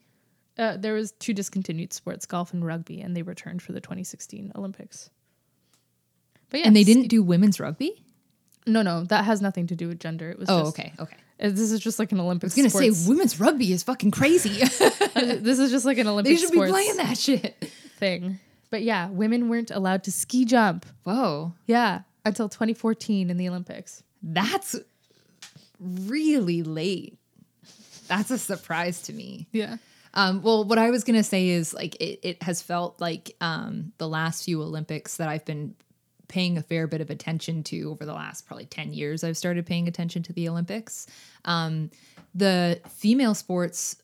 Uh, there was two discontinued sports, golf and rugby, and they returned for the twenty sixteen Olympics. But yeah, and they didn't do women's rugby? No, no, that has nothing to do with gender. It was oh, just, okay, okay. This is just like an Olympic. I was gonna sports. say women's rugby is fucking crazy. This is just like an Olympic. They should sports be playing that shit thing. But yeah, women weren't allowed to ski jump. Whoa. Yeah, until twenty fourteen in the Olympics. That's really late. That's a surprise to me. Yeah. Um, well, what I was going to say is like it, it has felt like um, the last few Olympics that I've been paying a fair bit of attention to over the last probably ten years, I've started paying attention to the Olympics. Um, the female sports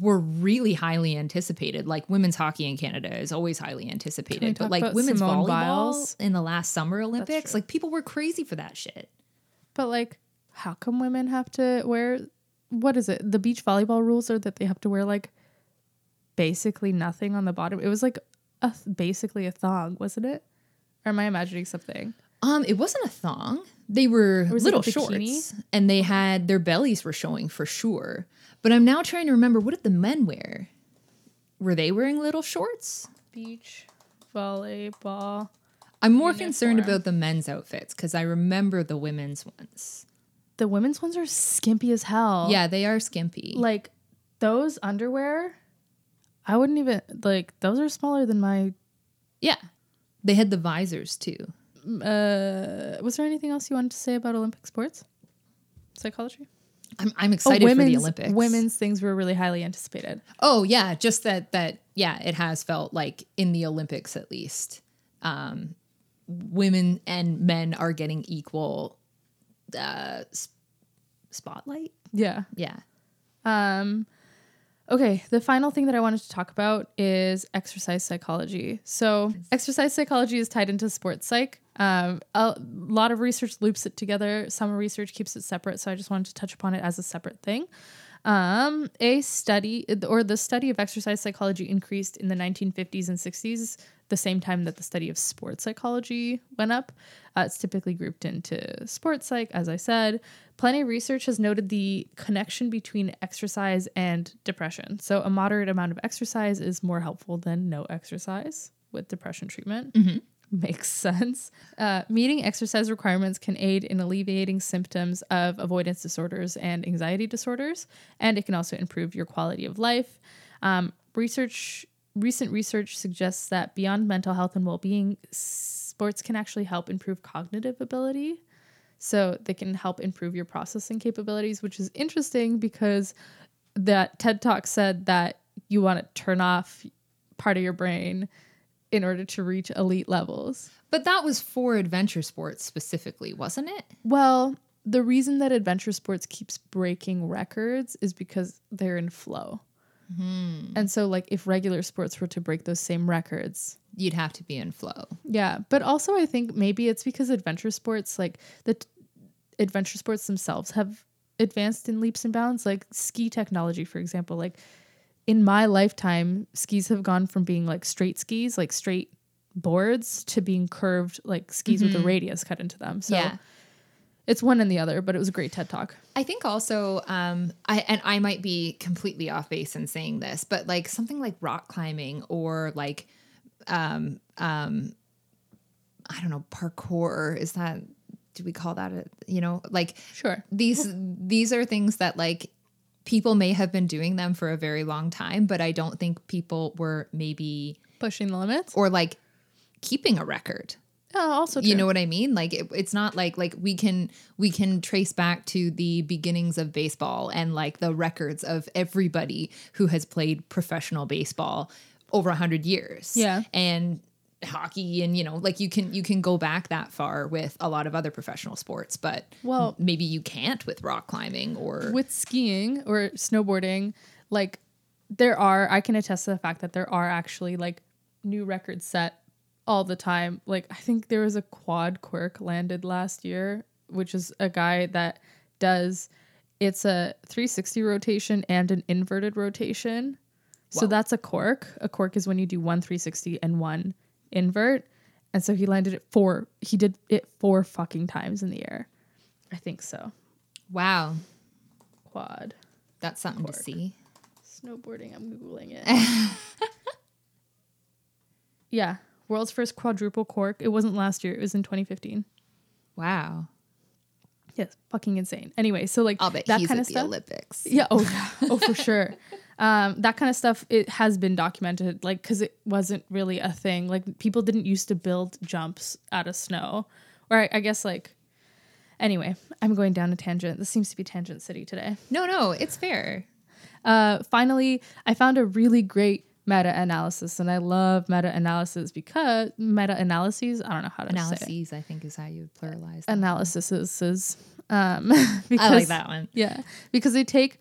were really highly anticipated. Like women's hockey in Canada is always highly anticipated. But like women's Simone volleyball Biles? in the last summer Olympics, like people were crazy for that shit. But like how come women have to wear, what is it? The beach volleyball rules are that they have to wear like basically nothing on the bottom. It was like a, basically a thong, wasn't it? Or am I imagining something? Um, it wasn't a thong. They were little shorts, and they had their bellies were showing for sure. But I'm now trying to remember, what did the men wear? Were they wearing little shorts? Beach volleyball. I'm more uniform. concerned about the men's outfits because I remember the women's ones. The women's ones are skimpy as hell. Yeah, they are skimpy. Like those underwear, I wouldn't even like. Those are smaller than my. Yeah. They had the visors, too. Uh, was there anything else you wanted to say about Olympic sports? Psychology? I'm I'm excited oh, for the Olympics. Women's things were really highly anticipated. Oh, yeah. Just that, that yeah, it has felt like in the Olympics, at least, um, women and men are getting equal uh, sp- spotlight. Yeah. Yeah. Um. Okay, the final thing that I wanted to talk about is exercise psychology. So exercise psychology is tied into sports psych. Um, a lot of research loops it together. Some research keeps it separate, so I just wanted to touch upon it as a separate thing. Um, a study, or the study of exercise psychology increased in the nineteen fifties and sixties, the same time that the study of sports psychology went up. Uh, it's typically grouped into sports psych, as I said. Plenty of research has noted the connection between exercise and depression. So a moderate amount of exercise is more helpful than no exercise with depression treatment. Mm-hmm. Makes sense. Uh, meeting exercise requirements can aid in alleviating symptoms of avoidance disorders and anxiety disorders, and it can also improve your quality of life. Um, research, recent research suggests that beyond mental health and well-being, sports can actually help improve cognitive ability. So they can help improve your processing capabilities, which is interesting because that TED Talk said that you want to turn off part of your brain in order to reach elite levels. But that was for adventure sports specifically, wasn't it? Well, the reason that adventure sports keeps breaking records is because they're in flow. Mm-hmm. And so like if regular sports were to break those same records, you'd have to be in flow. Yeah. But also I think maybe it's because adventure sports, like the t- adventure sports themselves have advanced in leaps and bounds, like ski technology, for example, like in my lifetime, skis have gone from being like straight skis, like straight boards, to being curved, like skis mm-hmm. with a radius cut into them. So yeah. It's one and the other, but it was a great TED Talk. I think also, um, I and I might be completely off base in saying this, but like something like rock climbing or like, um, um, I don't know, parkour. Is that, do we call that, a, you know, like sure. These, these are things that like people may have been doing them for a very long time, but I don't think people were maybe pushing the limits or like keeping a record. Oh, also true. You know what I mean? Like it, it's not like like we can we can trace back to the beginnings of baseball and like the records of everybody who has played professional baseball over a hundred years. Yeah, and hockey and you know like you can you can go back that far with a lot of other professional sports, but well, m- maybe you can't with rock climbing or with skiing or snowboarding. Like there are, I can attest to the fact that there are actually like new records set all the time. Like I think there was a quad quirk landed last year, which is a guy that does, it's a three sixty rotation and an inverted rotation. Wow. So that's a quirk. A quirk is when you do one three sixty and one invert. And so he landed it four, he did it four fucking times in the air. I think so. Wow. Quad. That's something quirk. To see. Snowboarding. I'm Googling it. Yeah. World's first quadruple cork. It wasn't last year. It was in twenty fifteen. Wow. Yes. Fucking insane. Anyway, so like I'll bet that he's kind at of the stuff. Olympics. Yeah. Oh, yeah. Oh, for sure. Um, that kind of stuff. It has been documented, like, because it wasn't really a thing. Like people didn't used to build jumps out of snow, or I, I guess like. Anyway, I'm going down a tangent. This seems to be Tangent City today. No, no, it's fair. Uh, finally, I found a really great meta-analysis, and I love meta-analysis because meta-analyses, I don't know how to analyses, say Analyses, I think is how you would pluralize that. Analyses. Um, because, I like that one. Yeah, because they take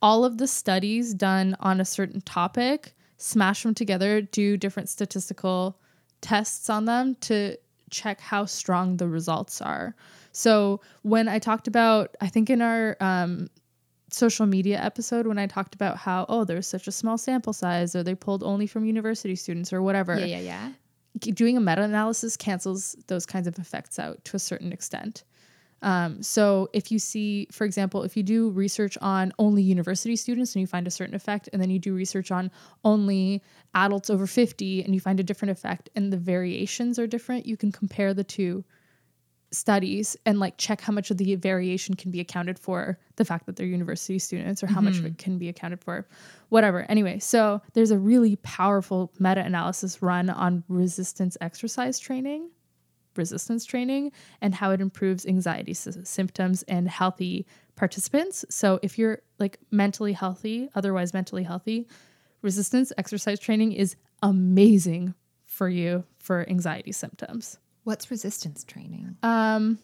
all of the studies done on a certain topic, smash them together, do different statistical tests on them to check how strong the results are. So when I talked about, I think in our... Um, social media episode when I talked about how, oh, there's such a small sample size or they pulled only from university students or whatever. Yeah, yeah, yeah. Doing a meta-analysis cancels those kinds of effects out to a certain extent. Um, so if you see, for example, if you do research on only university students and you find a certain effect, and then you do research on only adults over fifty and you find a different effect and the variations are different, you can compare the two studies and like check how much of the variation can be accounted for the fact that they're university students or how mm-hmm. much of it can be accounted for, whatever. Anyway, so there's a really powerful meta-analysis run on resistance exercise training, resistance training, and how it improves anxiety s- symptoms in healthy participants. So if you're like mentally healthy, otherwise mentally healthy, resistance exercise training is amazing for you for anxiety symptoms. What's resistance training? Um,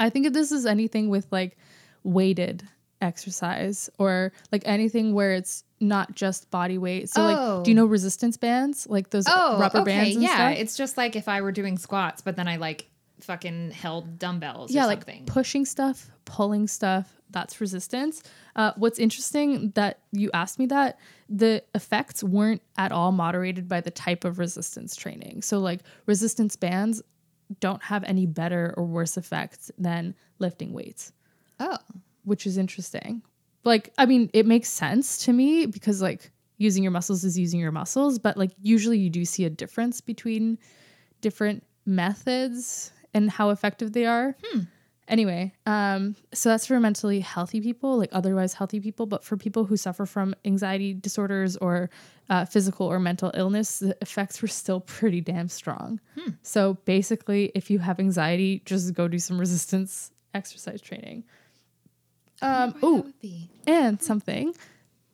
I think if this is anything with like weighted exercise or like anything where it's not just body weight. So oh. like, do you know resistance bands? Like those oh, rubber okay. bands and yeah. stuff? Yeah, it's just like if I were doing squats, but then I like fucking held dumbbells yeah, or something. Yeah, like pushing stuff, pulling stuff, that's resistance. Uh, what's interesting that you asked me that, the effects weren't at all moderated by the type of resistance training. So like resistance bands don't have any better or worse effects than lifting weights. Oh. Which is interesting. Like, I mean, it makes sense to me because like using your muscles is using your muscles, but like usually you do see a difference between different methods and how effective they are. Hmm. Anyway, um, so that's for mentally healthy people, like otherwise healthy people. But for people who suffer from anxiety disorders or uh, physical or mental illness, the effects were still pretty damn strong. Hmm. So basically, if you have anxiety, just go do some resistance exercise training. Um, oh, and something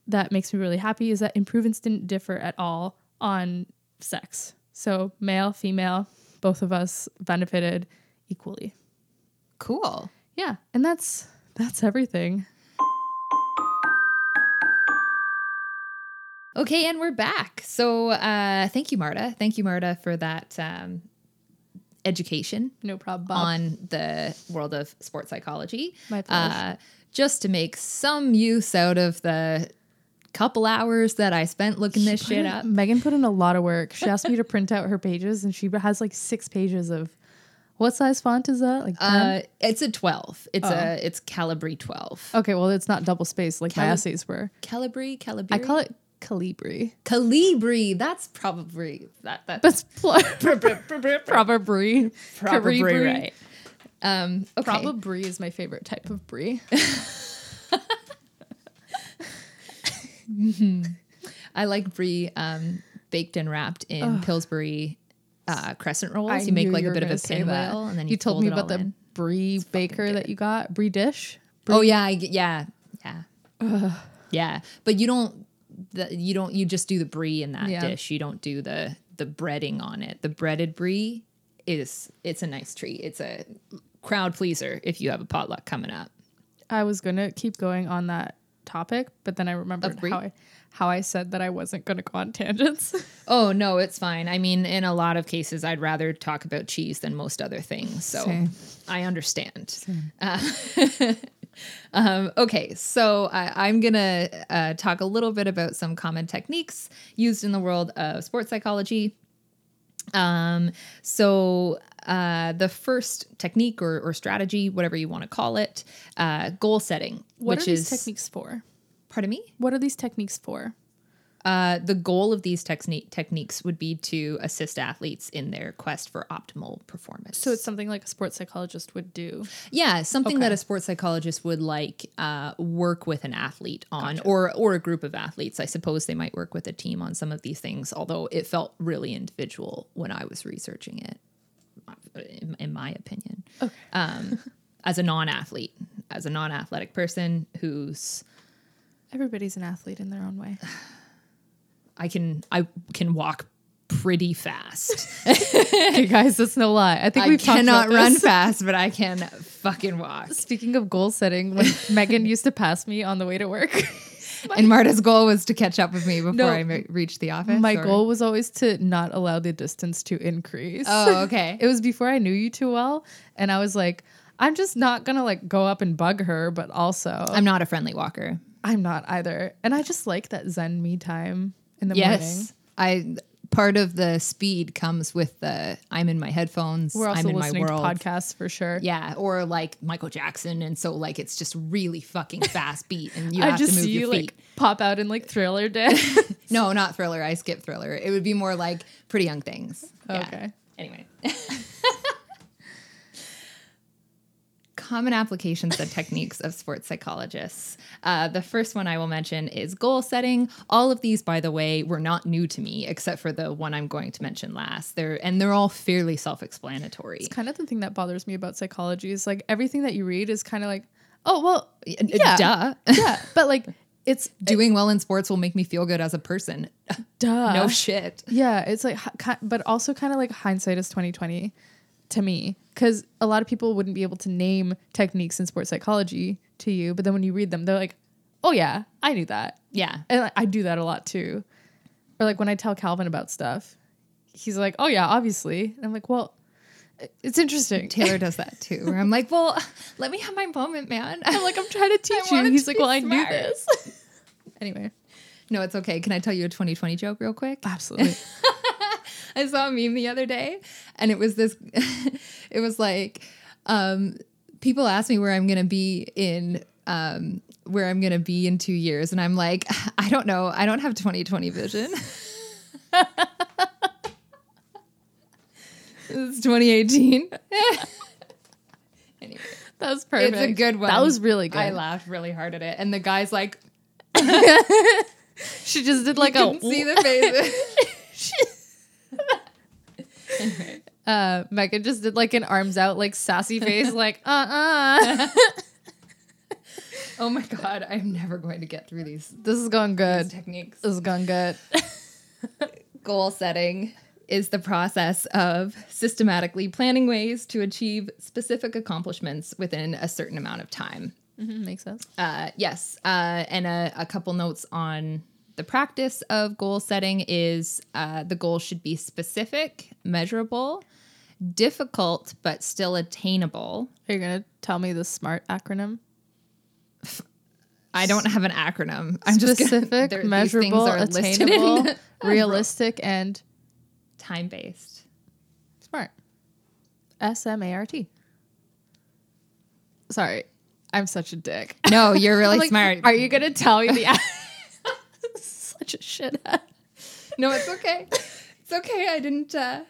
that makes me really happy is that improvements didn't differ at all on sex. So male, female, both of us benefited equally. Cool. Yeah. And that's, that's everything. Okay. And we're back. So, uh, thank you, Marta. Thank you, Marta, for that, um, education. No problem. Bob. On the world of sports psychology. My pleasure. Uh, just to make some use out of the couple hours that I spent looking she this shit in, up. Megan put in a lot of work. She asked me to print out her pages and she has like six pages of What size font is that? Like uh, it's a twelve. It's oh. a it's Calibri twelve. Okay, well it's not double spaced like Cali- my essays were. Calibri, Calibri. I call it Calibri. Calibri. That's probably that. that. That's pl- probably probably right. Um, okay. Probably is my favorite type of brie. Mm-hmm. I like brie um, baked and wrapped in oh. Pillsbury uh, crescent rolls. I you make like you a bit of a pinwheel, and then you, you told me about the in. brie it's baker that you got brie dish. Brie? Oh yeah, I, yeah, yeah, Ugh. yeah. But you don't, the, you don't, you just do the brie in that yeah. dish. You don't do the the breading on it. The breaded brie is it's a nice treat. It's a crowd pleaser if you have a potluck coming up. I was gonna keep going on that topic, but then I remembered how I, how I said that I wasn't going to go on tangents. Oh, no, it's fine. I mean, in a lot of cases, I'd rather talk about cheese than most other things. So Same. I understand. Uh, um, okay, so I, I'm going to uh, talk a little bit about some common techniques used in the world of sports psychology. Um, so uh, the first technique or, or strategy, whatever you want to call it, uh, goal setting. What which are these is, techniques for? Pardon me? What are these techniques for? Uh, the goal of these techni- techniques would be to assist athletes in their quest for optimal performance. So it's something like a sports psychologist would do? Yeah, something okay. that a sports psychologist would like uh, work with an athlete on gotcha. or or a group of athletes. I suppose they might work with a team on some of these things, although it felt really individual when I was researching it, in, in my opinion. Okay. Um, as a non-athlete, as a non-athletic person who's... Everybody's an athlete in their own way. I can I can walk pretty fast. You guys, that's no lie. I think we cannot run fast, but I can fucking walk. Speaking of goal setting, when Megan used to pass me on the way to work, and Marta's goal was to catch up with me before no, I ma- reached the office. My or? goal was always to not allow the distance to increase. Oh, okay. It was before I knew you too well, and I was like, I'm just not gonna like go up and bug her, but also I'm not a friendly walker. I'm not either, and I just like that Zen me time. In the yes, morning. I part of the speed comes with the I'm in my headphones. We're also I'm in listening my world. to podcasts for sure. Yeah, or like Michael Jackson, and so like it's just really fucking fast beat, and you I have just to move see your you, feet. Like, pop out in like Thriller Day. No, not Thriller. I skipped Thriller. It would be more like Pretty Young Things. Yeah. Okay. Anyway. Common applications and techniques of sports psychologists. Uh, the first one I will mention is goal setting. All of these, by the way, were not new to me, except for the one I'm going to mention last. They're and they're all fairly self-explanatory. It's kind of the thing that bothers me about psychology is like everything that you read is kind of like, oh well, yeah, duh, yeah. But like, it's doing it, well in sports will make me feel good as a person. Duh, no shit. Yeah, it's like, but also kind of like hindsight is twenty twenty. To me, because a lot of people wouldn't be able to name techniques in sports psychology to you, but then when you read them, they're like, oh yeah, I knew that. Yeah. And I, I do that a lot too. Or like when I tell Calvin about stuff, he's like, oh yeah, obviously. And I'm like, well, it's interesting. Taylor does that too, where I'm like, well, let me have my moment, man. I'm like, I'm trying to teach you. He's like, well, smart. I knew this. Anyway. No, it's okay. Can I tell you a twenty twenty joke real quick? Absolutely. I saw a meme the other day, and it was this, it was like, um, people ask me where I'm going to be in, um, where I'm going to be in two years. And I'm like, I don't know. I don't have twenty twenty vision. It's twenty eighteen. Anyway, that was perfect. It's a good one. That was really good. I laughed really hard at it. And the guy's like, she just did like you a, couldn't see the faces. she, Anyway. Uh, Megan just did like an arms out, like sassy face, like uh-uh. Oh my god, I'm never going to get through these. This is going good. Techniques. This is going good. Goal setting is the process of systematically planning ways to achieve specific accomplishments within a certain amount of time. Mm-hmm, makes sense. Uh, yes, uh, and a, a couple notes on. The practice of goal setting is uh, the goal should be specific, measurable, difficult, but still attainable. Are you going to tell me the SMART acronym? I don't have an acronym. I'm specific, just specific, measurable, attainable, realistic, and time-based. SMART. S M A R T. Sorry. I'm such a dick. No, you're really like, smart. Are you going to tell me the... such a shithead. No, it's okay. It's okay. I didn't... Uh,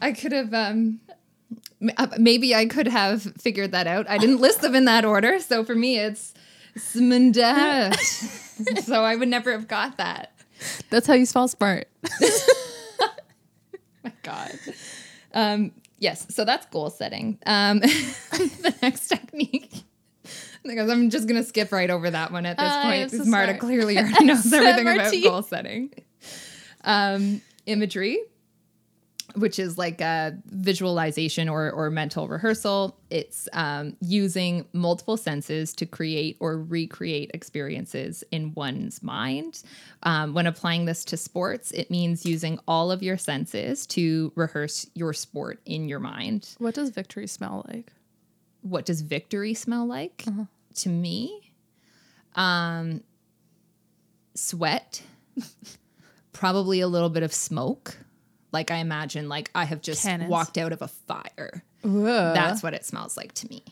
I could have... Um, maybe I could have figured that out. I didn't list them in that order. So for me, it's... So I would never have got that. That's how you spell smart. My God. Um, yes. So that's goal setting. Um, the next technique... Because I'm just going to skip right over that one at this uh, point. Because so Marta smart. Clearly already knows everything about goal setting. Um, imagery, which is like a visualization or, or mental rehearsal. It's um, using multiple senses to create or recreate experiences in one's mind. Um, when applying this to sports, it means using all of your senses to rehearse your sport in your mind. What does victory smell like? What does victory smell like? Uh-huh. To me, um, sweat, probably a little bit of smoke. Like I imagine, like I have just Cannons. walked out of a fire. Whoa. That's what it smells like to me.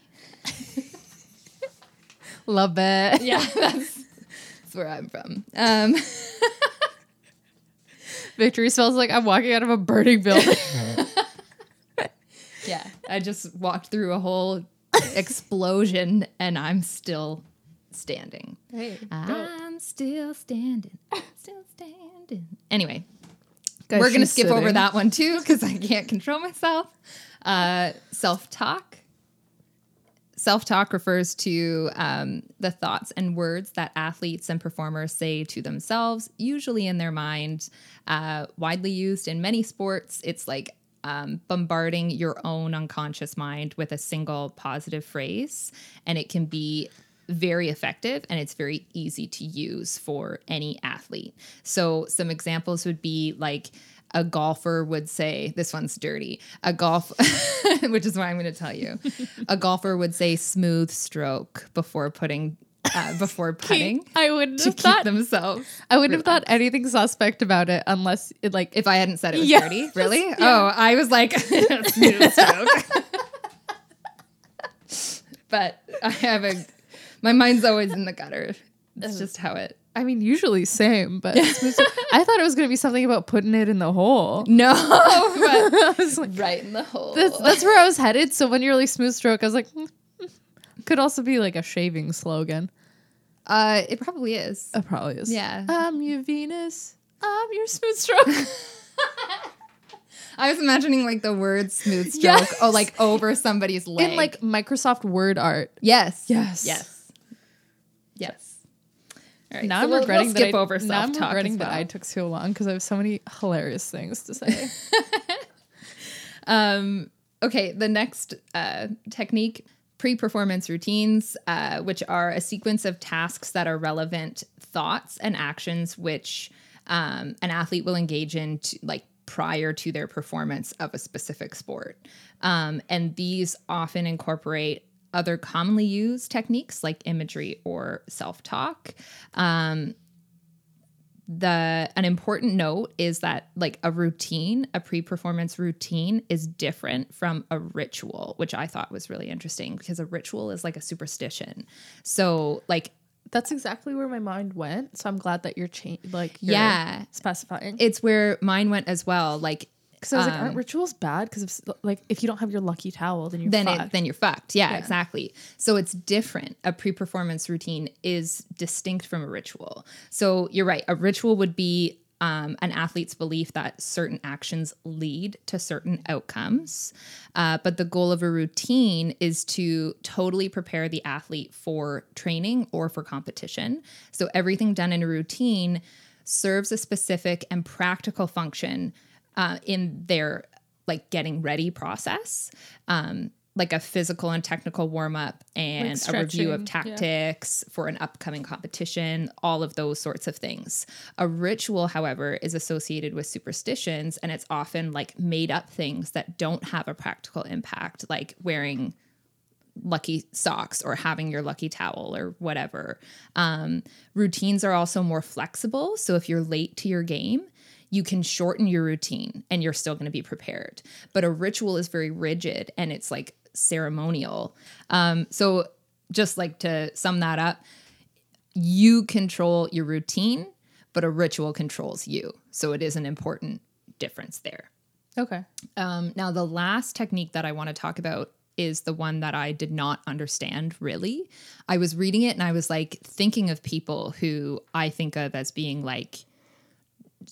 Love it. Yeah, that's, that's where I'm from. Um, victory smells like I'm walking out of a burning building. Yeah, I just walked through a whole explosion and I'm still standing. Hey, I'm go. still standing. I'm still standing. Anyway, Guys, we're going to skip sitting. over that one too because I can't control myself. Uh, self-talk. Self-talk refers to um, the thoughts and words that athletes and performers say to themselves, usually in their mind, uh, widely used in many sports. It's like Um, bombarding your own unconscious mind with a single positive phrase, and it can be very effective and it's very easy to use for any athlete. So some examples would be like a golfer would say, this one's dirty, a golf, which is why I'm going to tell you, a golfer would say smooth stroke before putting Uh, before putting, I wouldn't have thought themselves. I wouldn't relaxed. have thought anything suspect about it unless it like if I hadn't said it was yeah, dirty. Really? Yeah. Oh, I was like, but I have a. My mind's always in the gutter. It's just how it. I mean, usually same, but I thought it was going to be something about putting it in the hole. No, but like, right in the hole. That's, that's where I was headed. So when you're like smooth stroke, I was like. Mm. Could also be like a shaving slogan. Uh, it probably is. It probably is. Yeah. I'm your Venus. I'm your smooth stroke. I was imagining like the word smooth stroke. Yes. Oh, like over somebody's leg. In like Microsoft Word art. Yes. Yes. Yes. Yes. All right. Now so I'm we'll, regretting we'll skip that I, over self-talk now I'm regretting as well. that I took so long because I have so many hilarious things to say. um. Okay. The next uh, technique. Pre-performance routines, uh, which are a sequence of tasks that are relevant thoughts and actions which um, an athlete will engage in to, like prior to their performance of a specific sport. Um, and these often incorporate other commonly used techniques like imagery or self-talk. Um, The an important note is that like a routine, a pre-performance routine is different from a ritual, which I thought was really interesting because a ritual is like a superstition. So like that's exactly where my mind went. So I'm glad that you're cha- like you're yeah specifying. It's where mine went as well. Like because I was um, like, aren't rituals bad? Because like if you don't have your lucky towel, then you're then fucked. It, then you're fucked. Yeah, yeah, exactly. So it's different. A pre-performance routine is distinct from a ritual. So you're right. A ritual would be um, an athlete's belief that certain actions lead to certain outcomes. Uh, but the goal of a routine is to totally prepare the athlete for training or for competition. So everything done in a routine serves a specific and practical function Uh, in their like getting ready process, um, like a physical and technical warm up and like a review of tactics yeah. for an upcoming competition, all of those sorts of things. A ritual, however, is associated with superstitions and it's often like made up things that don't have a practical impact, like wearing lucky socks or having your lucky towel or whatever. Um, routines are also more flexible. So if you're late to your game, you can shorten your routine and you're still going to be prepared. But a ritual is very rigid and it's like ceremonial. Um, so just like to sum that up, you control your routine, but a ritual controls you. So it is an important difference there. Okay. Um, now, the last technique that I want to talk about is the one that I did not understand, really. I was reading it and I was like thinking of people who I think of as being like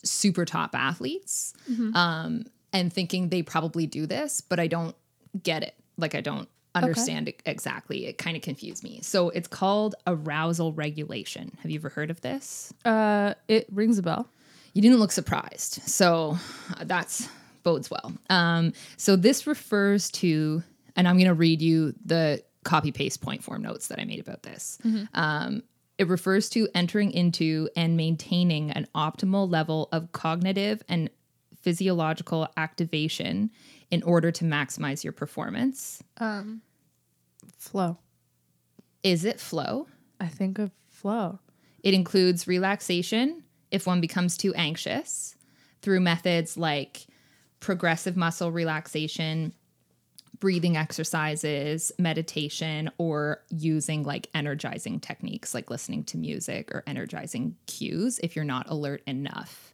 super top athletes, mm-hmm. um, and thinking they probably do this, but I don't get it. Like I don't understand okay. it exactly. It kind of confused me. So it's called arousal regulation. Have you ever heard of this? Uh, it rings a bell. You didn't look surprised. So that's bodes well. Um, so this refers to, and I'm going to read you the copy paste point form notes that I made about this. Mm-hmm. Um, it refers to entering into and maintaining an optimal level of cognitive and physiological activation in order to maximize your performance. Um, flow. Is it flow? I think of flow. It includes relaxation if one becomes too anxious through methods like progressive muscle relaxation, breathing exercises, meditation, or using like energizing techniques like listening to music or energizing cues if you're not alert enough.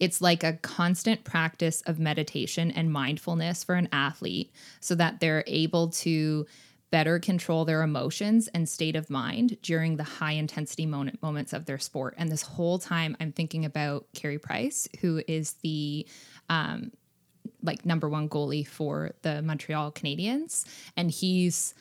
It's like a constant practice of meditation and mindfulness for an athlete so that they're able to better control their emotions and state of mind during the high intensity moment moments of their sport. And this whole time I'm thinking about Carey Price, who is the, um, like number one goalie for the Montreal Canadiens. And he's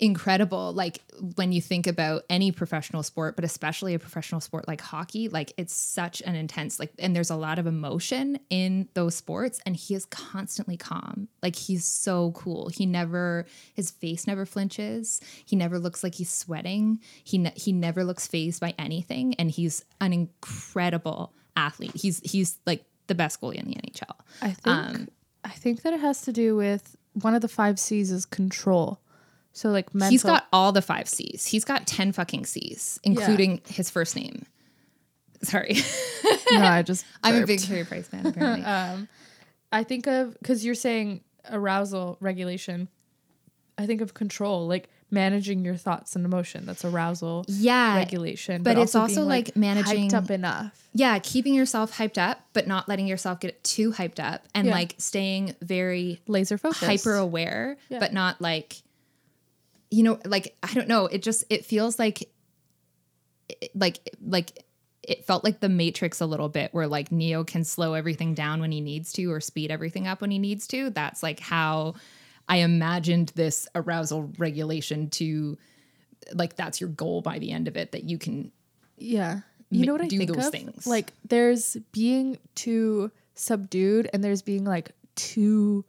incredible. Like when you think about any professional sport, but especially a professional sport like hockey, like it's such an intense, like, and there's a lot of emotion in those sports and he is constantly calm. Like he's so cool. He never, his face never flinches. He never looks like he's sweating. He, ne- he never looks fazed by anything. And he's an incredible athlete. He's, he's like the best goalie in the N H L. I think, um, I think that it has to do with one of the five C's is control. So like mental. He's got all the five C's. He's got ten fucking C's, including yeah. his first name. Sorry. No, I just burped. I'm a big Carey Price fan, apparently. um, I think of, because you're saying arousal regulation, I think of control, like managing your thoughts and emotion. That's arousal yeah, regulation. But, but it's also, also being, like, like managing. Hyped up enough. Yeah, keeping yourself hyped up, but not letting yourself get too hyped up. And yeah. like staying very. Laser focused. Hyper aware, yeah. but not like. You know, like, I don't know. It just, it feels like, like, like it felt like the Matrix a little bit where like Neo can slow everything down when he needs to or speed everything up when he needs to. That's like how I imagined this arousal regulation to, like, that's your goal by the end of it, that you can. Yeah. You know what I think of? Things. Like there's being too subdued and there's being like too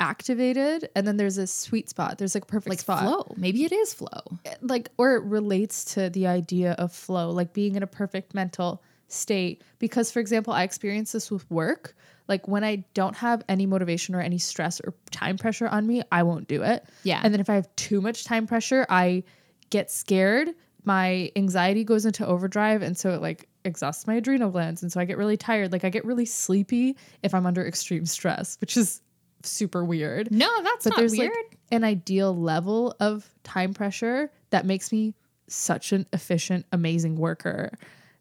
activated, and then there's a sweet spot. There's like a perfect like spot. Flow. Maybe it is flow. Like, or it relates to the idea of flow, like being in a perfect mental state. Because, for example, I experience this with work. Like when I don't have any motivation or any stress or time pressure on me, I won't do it. Yeah. And then if I have too much time pressure, I get scared. My anxiety goes into overdrive, and so it like exhausts my adrenal glands, and so I get really tired. Like I get really sleepy if I'm under extreme stress, which is super weird. No, that's but not there's weird. Like an ideal level of time pressure that makes me such an efficient, amazing worker.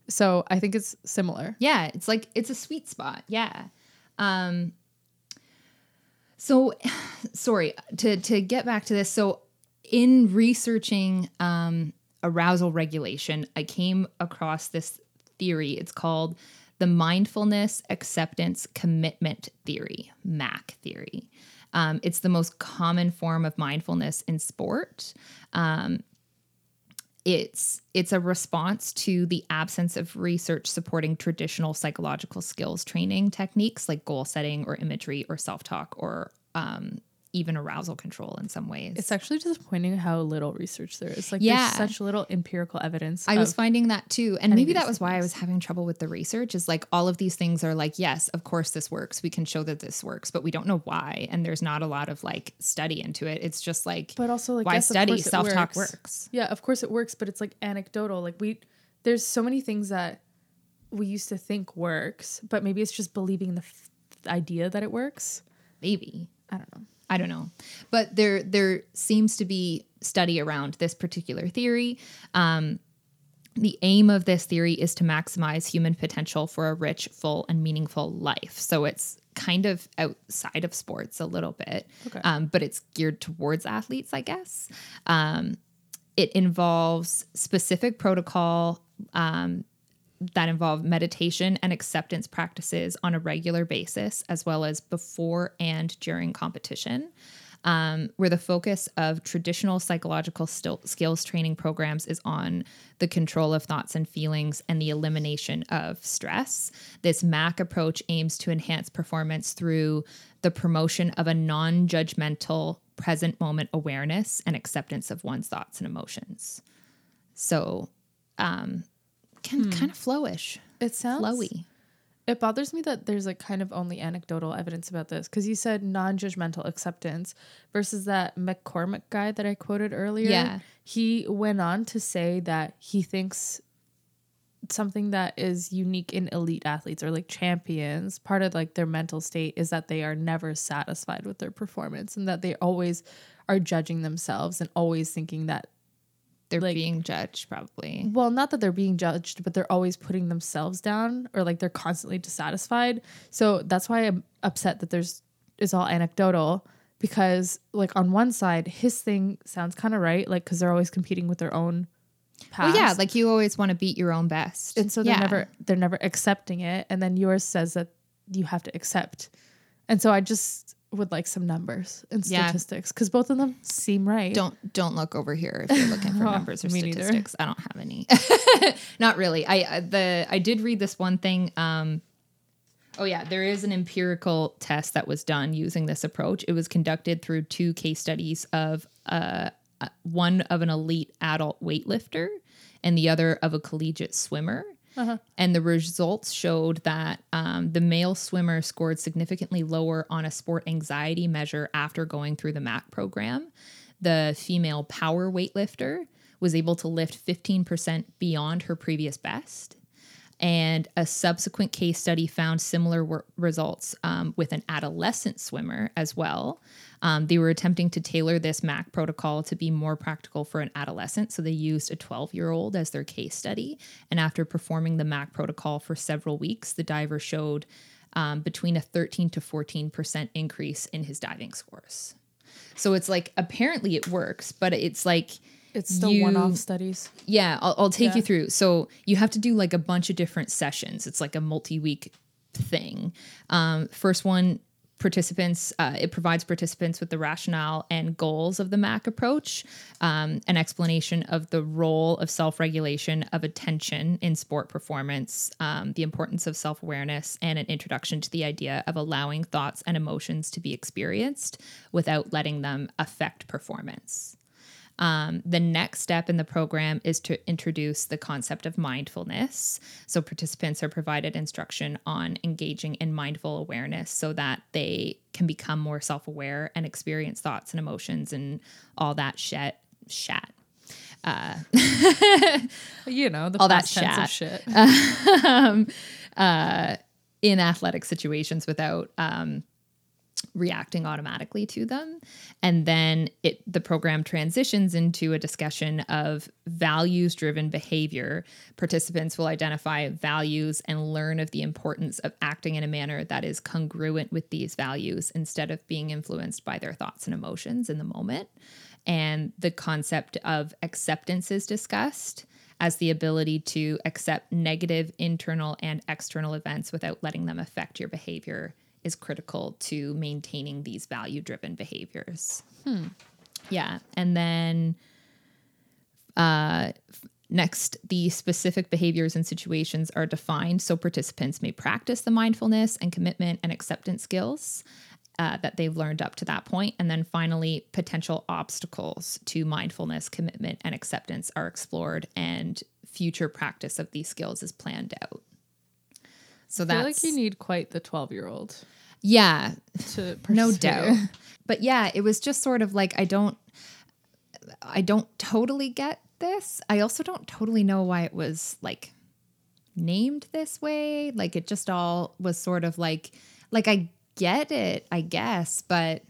So I think it's similar. Yeah, it's like it's a sweet spot. Yeah. Um. So, sorry to to get back to this. So, in researching um, arousal regulation, I came across this theory. It's called the Mindfulness Acceptance Commitment Theory, M A C theory. Um, it's the most common form of mindfulness in sport. Um, it's it's a response to the absence of research supporting traditional psychological skills training techniques like goal setting or imagery or self-talk or um, even arousal control in some ways. It's actually disappointing how little research there is. Like, yeah. there's such little empirical evidence. I was finding that too. And maybe that was why I was having trouble with the research, is like all of these things are like, yes, of course this works. We can show that this works, but we don't know why. And there's not a lot of like study into it. It's just like, but also like, why study? Self-talk works. Yeah, of course it works, but it's like anecdotal. Like we, there's so many things that we used to think works, but maybe it's just believing the f- idea that it works. Maybe. I don't know. I don't know. But there there seems to be study around this particular theory. Um, the aim of this theory is to maximize human potential for a rich, full, and meaningful life. So it's kind of outside of sports a little bit, okay. um, but it's geared towards athletes, I guess. Um, it involves specific protocol um that involve meditation and acceptance practices on a regular basis, as well as before and during competition, um, where the focus of traditional psychological st- skills training programs is on the control of thoughts and feelings and the elimination of stress. This M A C approach aims to enhance performance through the promotion of a non-judgmental present moment awareness and acceptance of one's thoughts and emotions. So, um, Can hmm. kind of flowish. It sounds flowy. It bothers me that there's like kind of only anecdotal evidence about this, because you said non-judgmental acceptance versus that McCormack guy that I quoted earlier. Yeah, he went on to say that he thinks something that is unique in elite athletes or like champions, part of like their mental state is that they are never satisfied with their performance and that they always are judging themselves and always thinking that they're like, being judged, probably. Well, not that they're being judged, but they're always putting themselves down, or like they're constantly dissatisfied. So that's why I'm upset that there's it's all anecdotal, because like on one side, his thing sounds kind of right, like because they're always competing with their own past. Well, yeah, like you always want to beat your own best, and so they're yeah. never they're never accepting it. And then yours says that you have to accept, and so I just. Would like some numbers and statistics, because yeah. both of them seem right. Don't don't look over here if you're looking for oh, numbers or statistics. Neither. I don't have any. Not really. I the I did read this one thing. Um, oh yeah, there is an empirical test that was done using this approach. It was conducted through two case studies of uh, uh one of an elite adult weightlifter and the other of a collegiate swimmer. Uh-huh. And the results showed that um, the male swimmer scored significantly lower on a sport anxiety measure after going through the M A C program. The female power weightlifter was able to lift fifteen percent beyond her previous best. And a subsequent case study found similar wor- results um, with an adolescent swimmer as well. Um, they were attempting to tailor this M A C protocol to be more practical for an adolescent. So they used a twelve-year-old as their case study. And after performing the M A C protocol for several weeks, the diver showed um, between a thirteen to fourteen percent increase in his diving scores. So it's like, apparently it works, but it's like... It's still you, one-off studies. Yeah, I'll, I'll take yeah. you through. So you have to do like a bunch of different sessions. It's like a multi-week thing. Um, first one, participants, uh, it provides participants with the rationale and goals of the M A C approach, um, an explanation of the role of self-regulation of attention in sport performance, um, the importance of self-awareness, and an introduction to the idea of allowing thoughts and emotions to be experienced without letting them affect performance. Um, the next step in the program is to introduce the concept of mindfulness. So participants are provided instruction on engaging in mindful awareness so that they can become more self-aware and experience thoughts and emotions and all that shit. Shat. Uh, you know, the all that sense of shit. um, uh, in athletic situations without... Um, reacting automatically to them. And then it the program transitions into a discussion of values-driven behavior. Participants will identify values and learn of the importance of acting in a manner that is congruent with these values instead of being influenced by their thoughts and emotions in the moment. And the concept of acceptance is discussed as the ability to accept negative internal and external events without letting them affect your behavior is critical to maintaining these value-driven behaviors. Hmm. Yeah. And then uh, next, the specific behaviors and situations are defined so participants may practice the mindfulness and commitment and acceptance skills. uh, that they've learned up to that point. And then finally, potential obstacles to mindfulness, commitment, and acceptance are explored, and future practice of these skills is planned out. So that's, I feel like you need quite the twelve year old. Yeah, to pursue. No doubt. But yeah, it was just sort of like, I don't, I don't totally get this. I also don't totally know why it was like named this way. Like it just all was sort of like, like I get it, I guess, but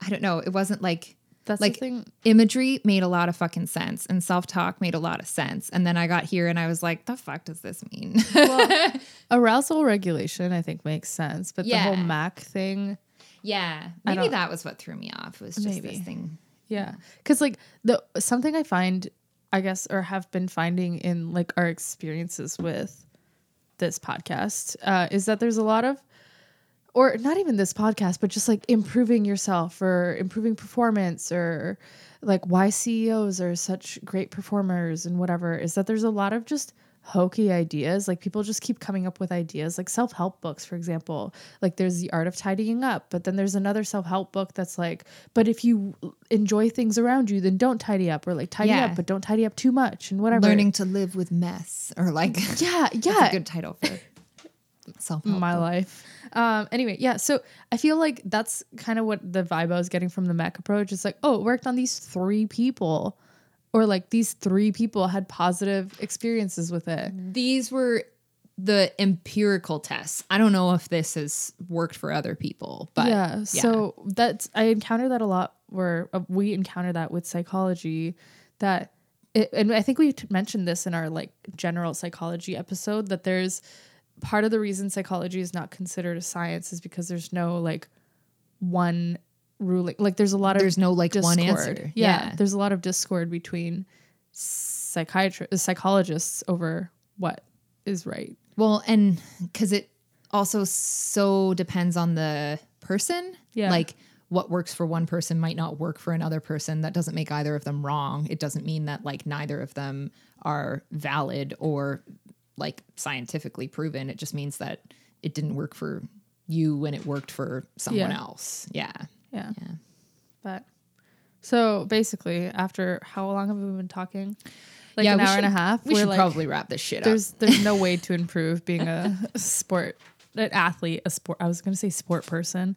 I don't know. It wasn't like, that's like the thing. Imagery made a lot of fucking sense, and self-talk made a lot of sense. And then I got here and I was like, the fuck does this mean? Well, arousal regulation, I think, makes sense. But yeah. The whole M A C thing. Yeah. Maybe that was what threw me off, was just maybe. This thing. Yeah. Because like the something I find, I guess, or have been finding in like our experiences with this podcast uh, is that there's a lot of, or not even this podcast, but just like improving yourself or improving performance, or like why C E Os are such great performers and whatever, is that there's a lot of just hokey ideas. Like people just keep coming up with ideas, like self-help books, for example. Like there's The Art of Tidying Up, but then there's another self-help book that's like, but if you enjoy things around you, then don't tidy up, or like tidy yeah. up, but don't tidy up too much and whatever. Learning to Live with Mess, or like, yeah, yeah. That's a good title for self-help my book. Life. Um, anyway, yeah, so I feel like that's kind of what the vibe I was getting from the M A C approach. It's like, oh, it worked on these three people, or like these three people had positive experiences with it. These were the empirical tests. I don't know if this has worked for other people, but yeah. yeah. So that's, I encounter that a lot where uh, we encounter that with psychology, that it, and I think we mentioned this in our like general psychology episode, that there's, part of the reason psychology is not considered a science is because there's no like one ruling, like there's a lot of, there's no like discord. One answer. Yeah. yeah. There's a lot of discord between psychiatrists, psychologists over what is right. Well, and cause it also so depends on the person. Yeah. Like what works for one person might not work for another person. That doesn't make either of them wrong. It doesn't mean that like neither of them are valid or like scientifically proven. It just means that it didn't work for you when it worked for someone yeah. else. Yeah. yeah. Yeah. But so basically after how long have we been talking? Like yeah, an hour should, and a half. We should like, probably wrap this shit up. There's there's no way to improve being a sport, an athlete, a sport. I was going to say sport person.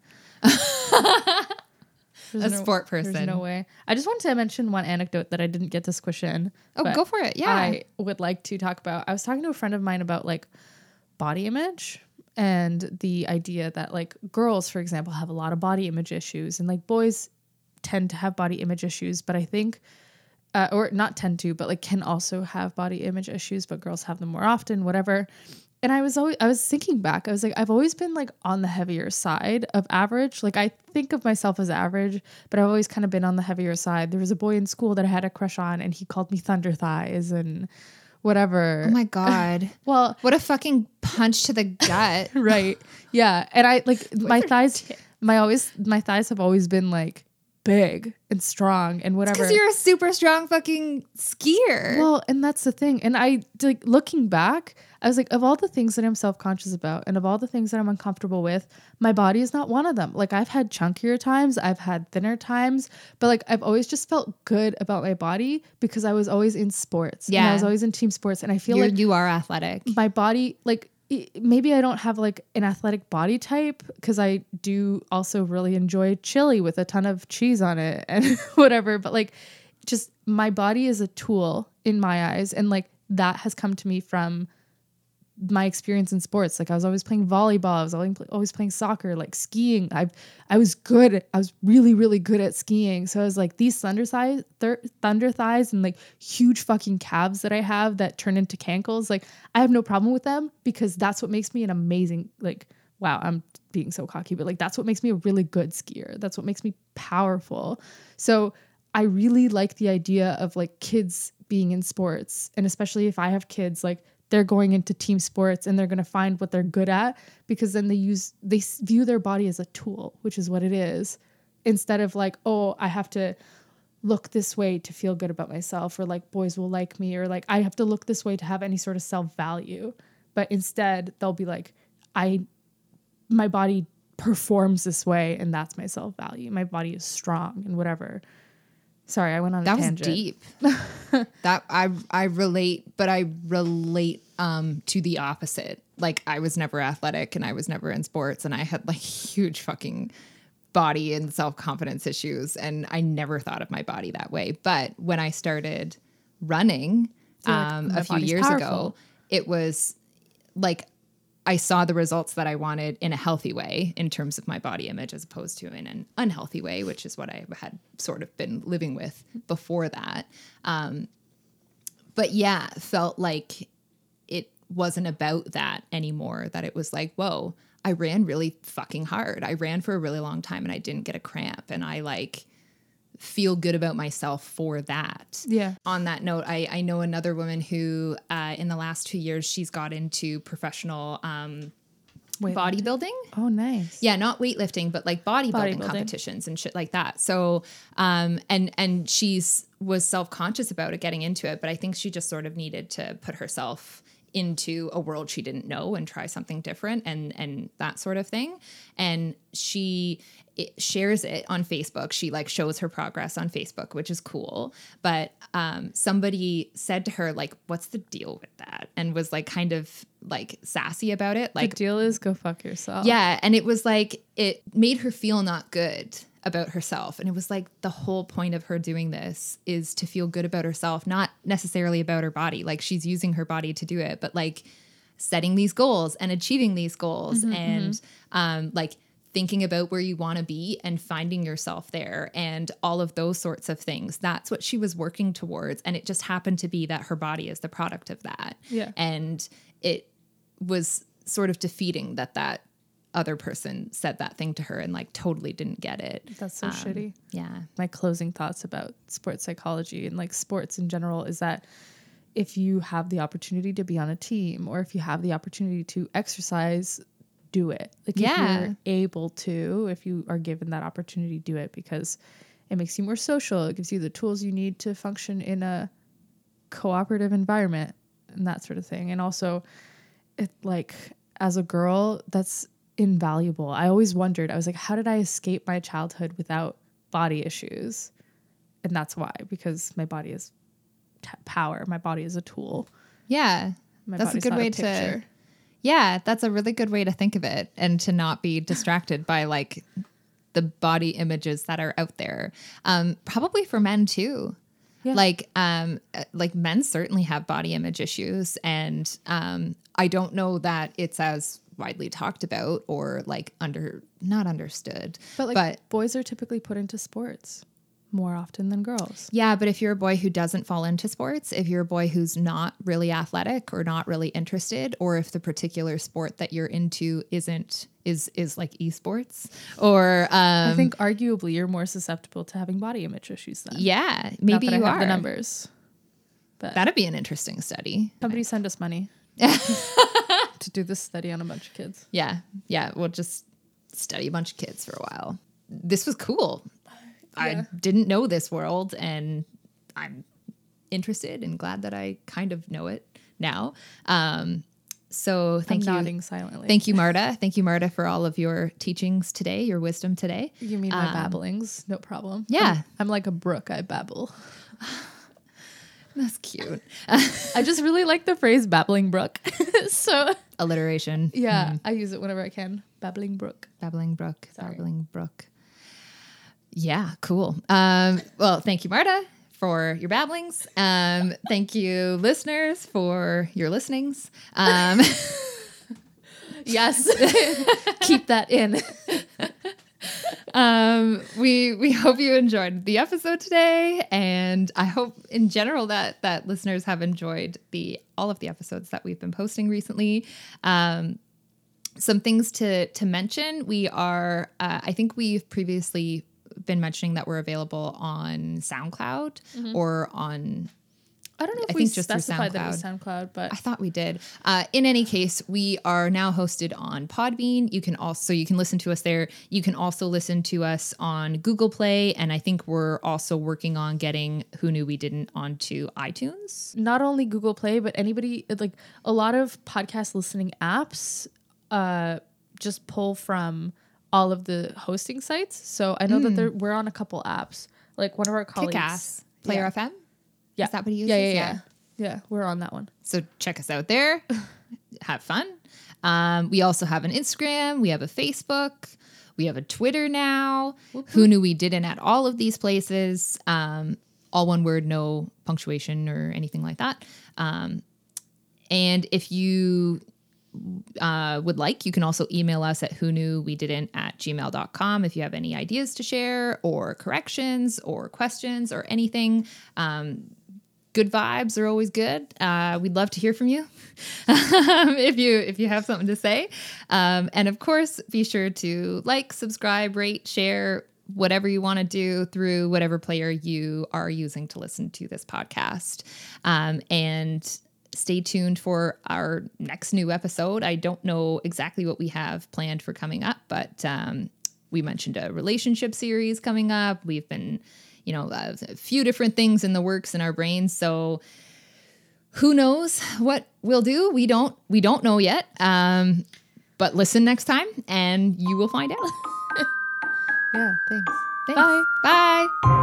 There's a no, sport person. There's no way. I just wanted to mention one anecdote that I didn't get to squish in. Oh, go for it. Yeah. I would like to talk about, I was talking to a friend of mine about like body image and the idea that like girls, for example, have a lot of body image issues, and like boys tend to have body image issues, but I think, uh, or not tend to, but like can also have body image issues, but girls have them more often, whatever. And I was always, I was thinking back, I was like, I've always been like on the heavier side of average. Like I think of myself as average, but I've always kind of been on the heavier side. There was a boy in school that I had a crush on, and he called me Thunder Thighs and whatever. Oh my God. Well, what a fucking punch to the gut. Right. Yeah. And I like my thighs, my always, my thighs have always been like big and strong and whatever. Because you're a super strong fucking skier. Well, and that's the thing. And I like looking back, I was like, of all the things that I'm self-conscious about and of all the things that I'm uncomfortable with, my body is not one of them. Like I've had chunkier times, I've had thinner times, but like I've always just felt good about my body because I was always in sports. Yeah. And I was always in team sports. And I feel You're, like you are athletic. My body, like maybe I don't have like an athletic body type because I do also really enjoy chili with a ton of cheese on it and whatever. But like just my body is a tool in my eyes. And like that has come to me from my experience in sports. Like I was always playing volleyball, I was always, always playing soccer, like skiing. I I was good. I was really, really good at skiing. So I was like these thunder thighs, thir- thunder thighs and like huge fucking calves that I have that turn into cankles. Like I have no problem with them because that's what makes me an amazing, like, wow, I'm being so cocky, but like, that's what makes me a really good skier. That's what makes me powerful. So I really like the idea of like kids being in sports. And especially if I have kids, like they're going into team sports and they're going to find what they're good at, because then they use, they view their body as a tool, which is what it is, instead of like, oh, I have to look this way to feel good about myself, or like boys will like me, or like I have to look this way to have any sort of self-value. But instead they'll be like, I, my body performs this way, and that's my self-value. My body is strong and whatever. Sorry, I went on a tangent. That was deep. That I I relate, but I relate um, to the opposite. Like, I was never athletic and I was never in sports, and I had like huge fucking body and self-confidence issues, and I never thought of my body that way. But when I started running so, like, um, a few years powerful. ago, it was like I saw the results that I wanted in a healthy way in terms of my body image, as opposed to in an unhealthy way, which is what I had sort of been living with before that. Um, but yeah, felt like it wasn't about that anymore, that it was like, whoa, I ran really fucking hard. I ran for a really long time and I didn't get a cramp. And I like feel good about myself for that. Yeah. On that note, I, I know another woman who uh, in the last two years, she's got into professional um, bodybuilding. Oh, nice. Yeah. Not weightlifting, but like bodybuilding, bodybuilding competitions and shit like that. So, um, and, and she's was self-conscious about it, getting into it, but I think she just sort of needed to put herself into a world she didn't know and try something different and and that sort of thing. And she it shares it on Facebook. She like shows her progress on Facebook, which is cool. But um, somebody said to her, like, what's the deal with that? And was like kind of like sassy about it. Like, the deal is go fuck yourself. Yeah. And it was like, it made her feel not good about herself. And it was like, the whole point of her doing this is to feel good about herself, not necessarily about her body. Like, she's using her body to do it, but like setting these goals and achieving these goals mm-hmm, and mm-hmm. um, like thinking about where you want to be and finding yourself there and all of those sorts of things. That's what she was working towards. And it just happened to be that her body is the product of that. Yeah. And it was sort of defeating that that other person said that thing to her and like totally didn't get it. That's so um, shitty. Yeah. My closing thoughts about sports psychology and like sports in general is that if you have the opportunity to be on a team or if you have the opportunity to exercise, do it. Like yeah. if you're able to, if you are given that opportunity, do it, because it makes you more social. It gives you the tools you need to function in a cooperative environment and that sort of thing. And also it like as a girl, that's invaluable. I always wondered, I was like, how did I escape my childhood without body issues? And that's why, because my body is t- power. My body is a tool. Yeah. My that's a good way a to, yeah, that's a really good way to think of it and to not be distracted by like the body images that are out there. Um, probably for men too. Yeah. Like, um, like men certainly have body image issues, and, um, I don't know that it's as widely talked about or like under not understood, but like but, boys are typically put into sports more often than girls. Yeah. But if you're a boy who doesn't fall into sports, if you're a boy who's not really athletic or not really interested, or if the particular sport that you're into isn't is is like esports or um I think arguably you're more susceptible to having body image issues then. Yeah, maybe you I have are the numbers, but that'd be an interesting study. Somebody send us money to do this study on a bunch of kids. Yeah. Yeah. We'll just study a bunch of kids for a while. This was cool. Yeah. I didn't know this world, and I'm interested and glad that I kind of know it now. Um, so thank I'm you. Nodding silently. Thank you, Marta. Thank you, Marta, for all of your teachings today, your wisdom today. You mean my um, babblings? No problem. Yeah. I'm, I'm like a brook. I babble. That's cute. I just really like the phrase babbling brook. So alliteration. Yeah. Mm. I use it whenever I can. Babbling brook. Babbling brook. Sorry. Babbling brook. Yeah. Cool. Um, well, thank you, Marta, for your babblings. Um, thank you, listeners, for your listenings. Um, yes. Keep that in. Um, we, we hope you enjoyed the episode today, and I hope in general that, that listeners have enjoyed the, all of the episodes that we've been posting recently. Um, some things to, to mention, we are, uh, I think we've previously been mentioning that we're available on SoundCloud mm-hmm. or on, I don't know if I we think just specified that it was SoundCloud, but I thought we did. Uh, in any case, we are now hosted on Podbean. You can also, you can listen to us there. You can also listen to us on Google Play. And I think we're also working on getting Who Knew We Didn't onto iTunes. Not only Google Play, but anybody, like a lot of podcast listening apps uh, just pull from all of the hosting sites. So I know mm. that there, we're on a couple apps. Like one of our colleagues. Kick-ass. Player yeah. F M? Yeah. Is that what he uses? Yeah, yeah, yeah. Yeah, yeah we're on that one. So check us out there. Have fun. Um, we also have an Instagram. We have a Facebook. We have a Twitter now. Whoop. Who knew we didn't at all of these places? Um, all one word, no punctuation or anything like that. Um, and if you... uh would like, you can also email us at who knew we didn't at gmail dot com if you have any ideas to share or corrections or questions or anything. Um good vibes are always good. Uh we'd love to hear from you. if you if you have something to say. Um and of course, be sure to like, subscribe, rate, share, whatever you want to do through whatever player you are using to listen to this podcast. Um and stay tuned for our next new episode. I don't know exactly what we have planned for coming up, but um, we mentioned a relationship series coming up. We've been, you know, a few different things in the works in our brains. So who knows what we'll do? We don't, we don't know yet. Um, but listen next time and you will find out. Yeah. Thanks. Thanks. Bye. Bye.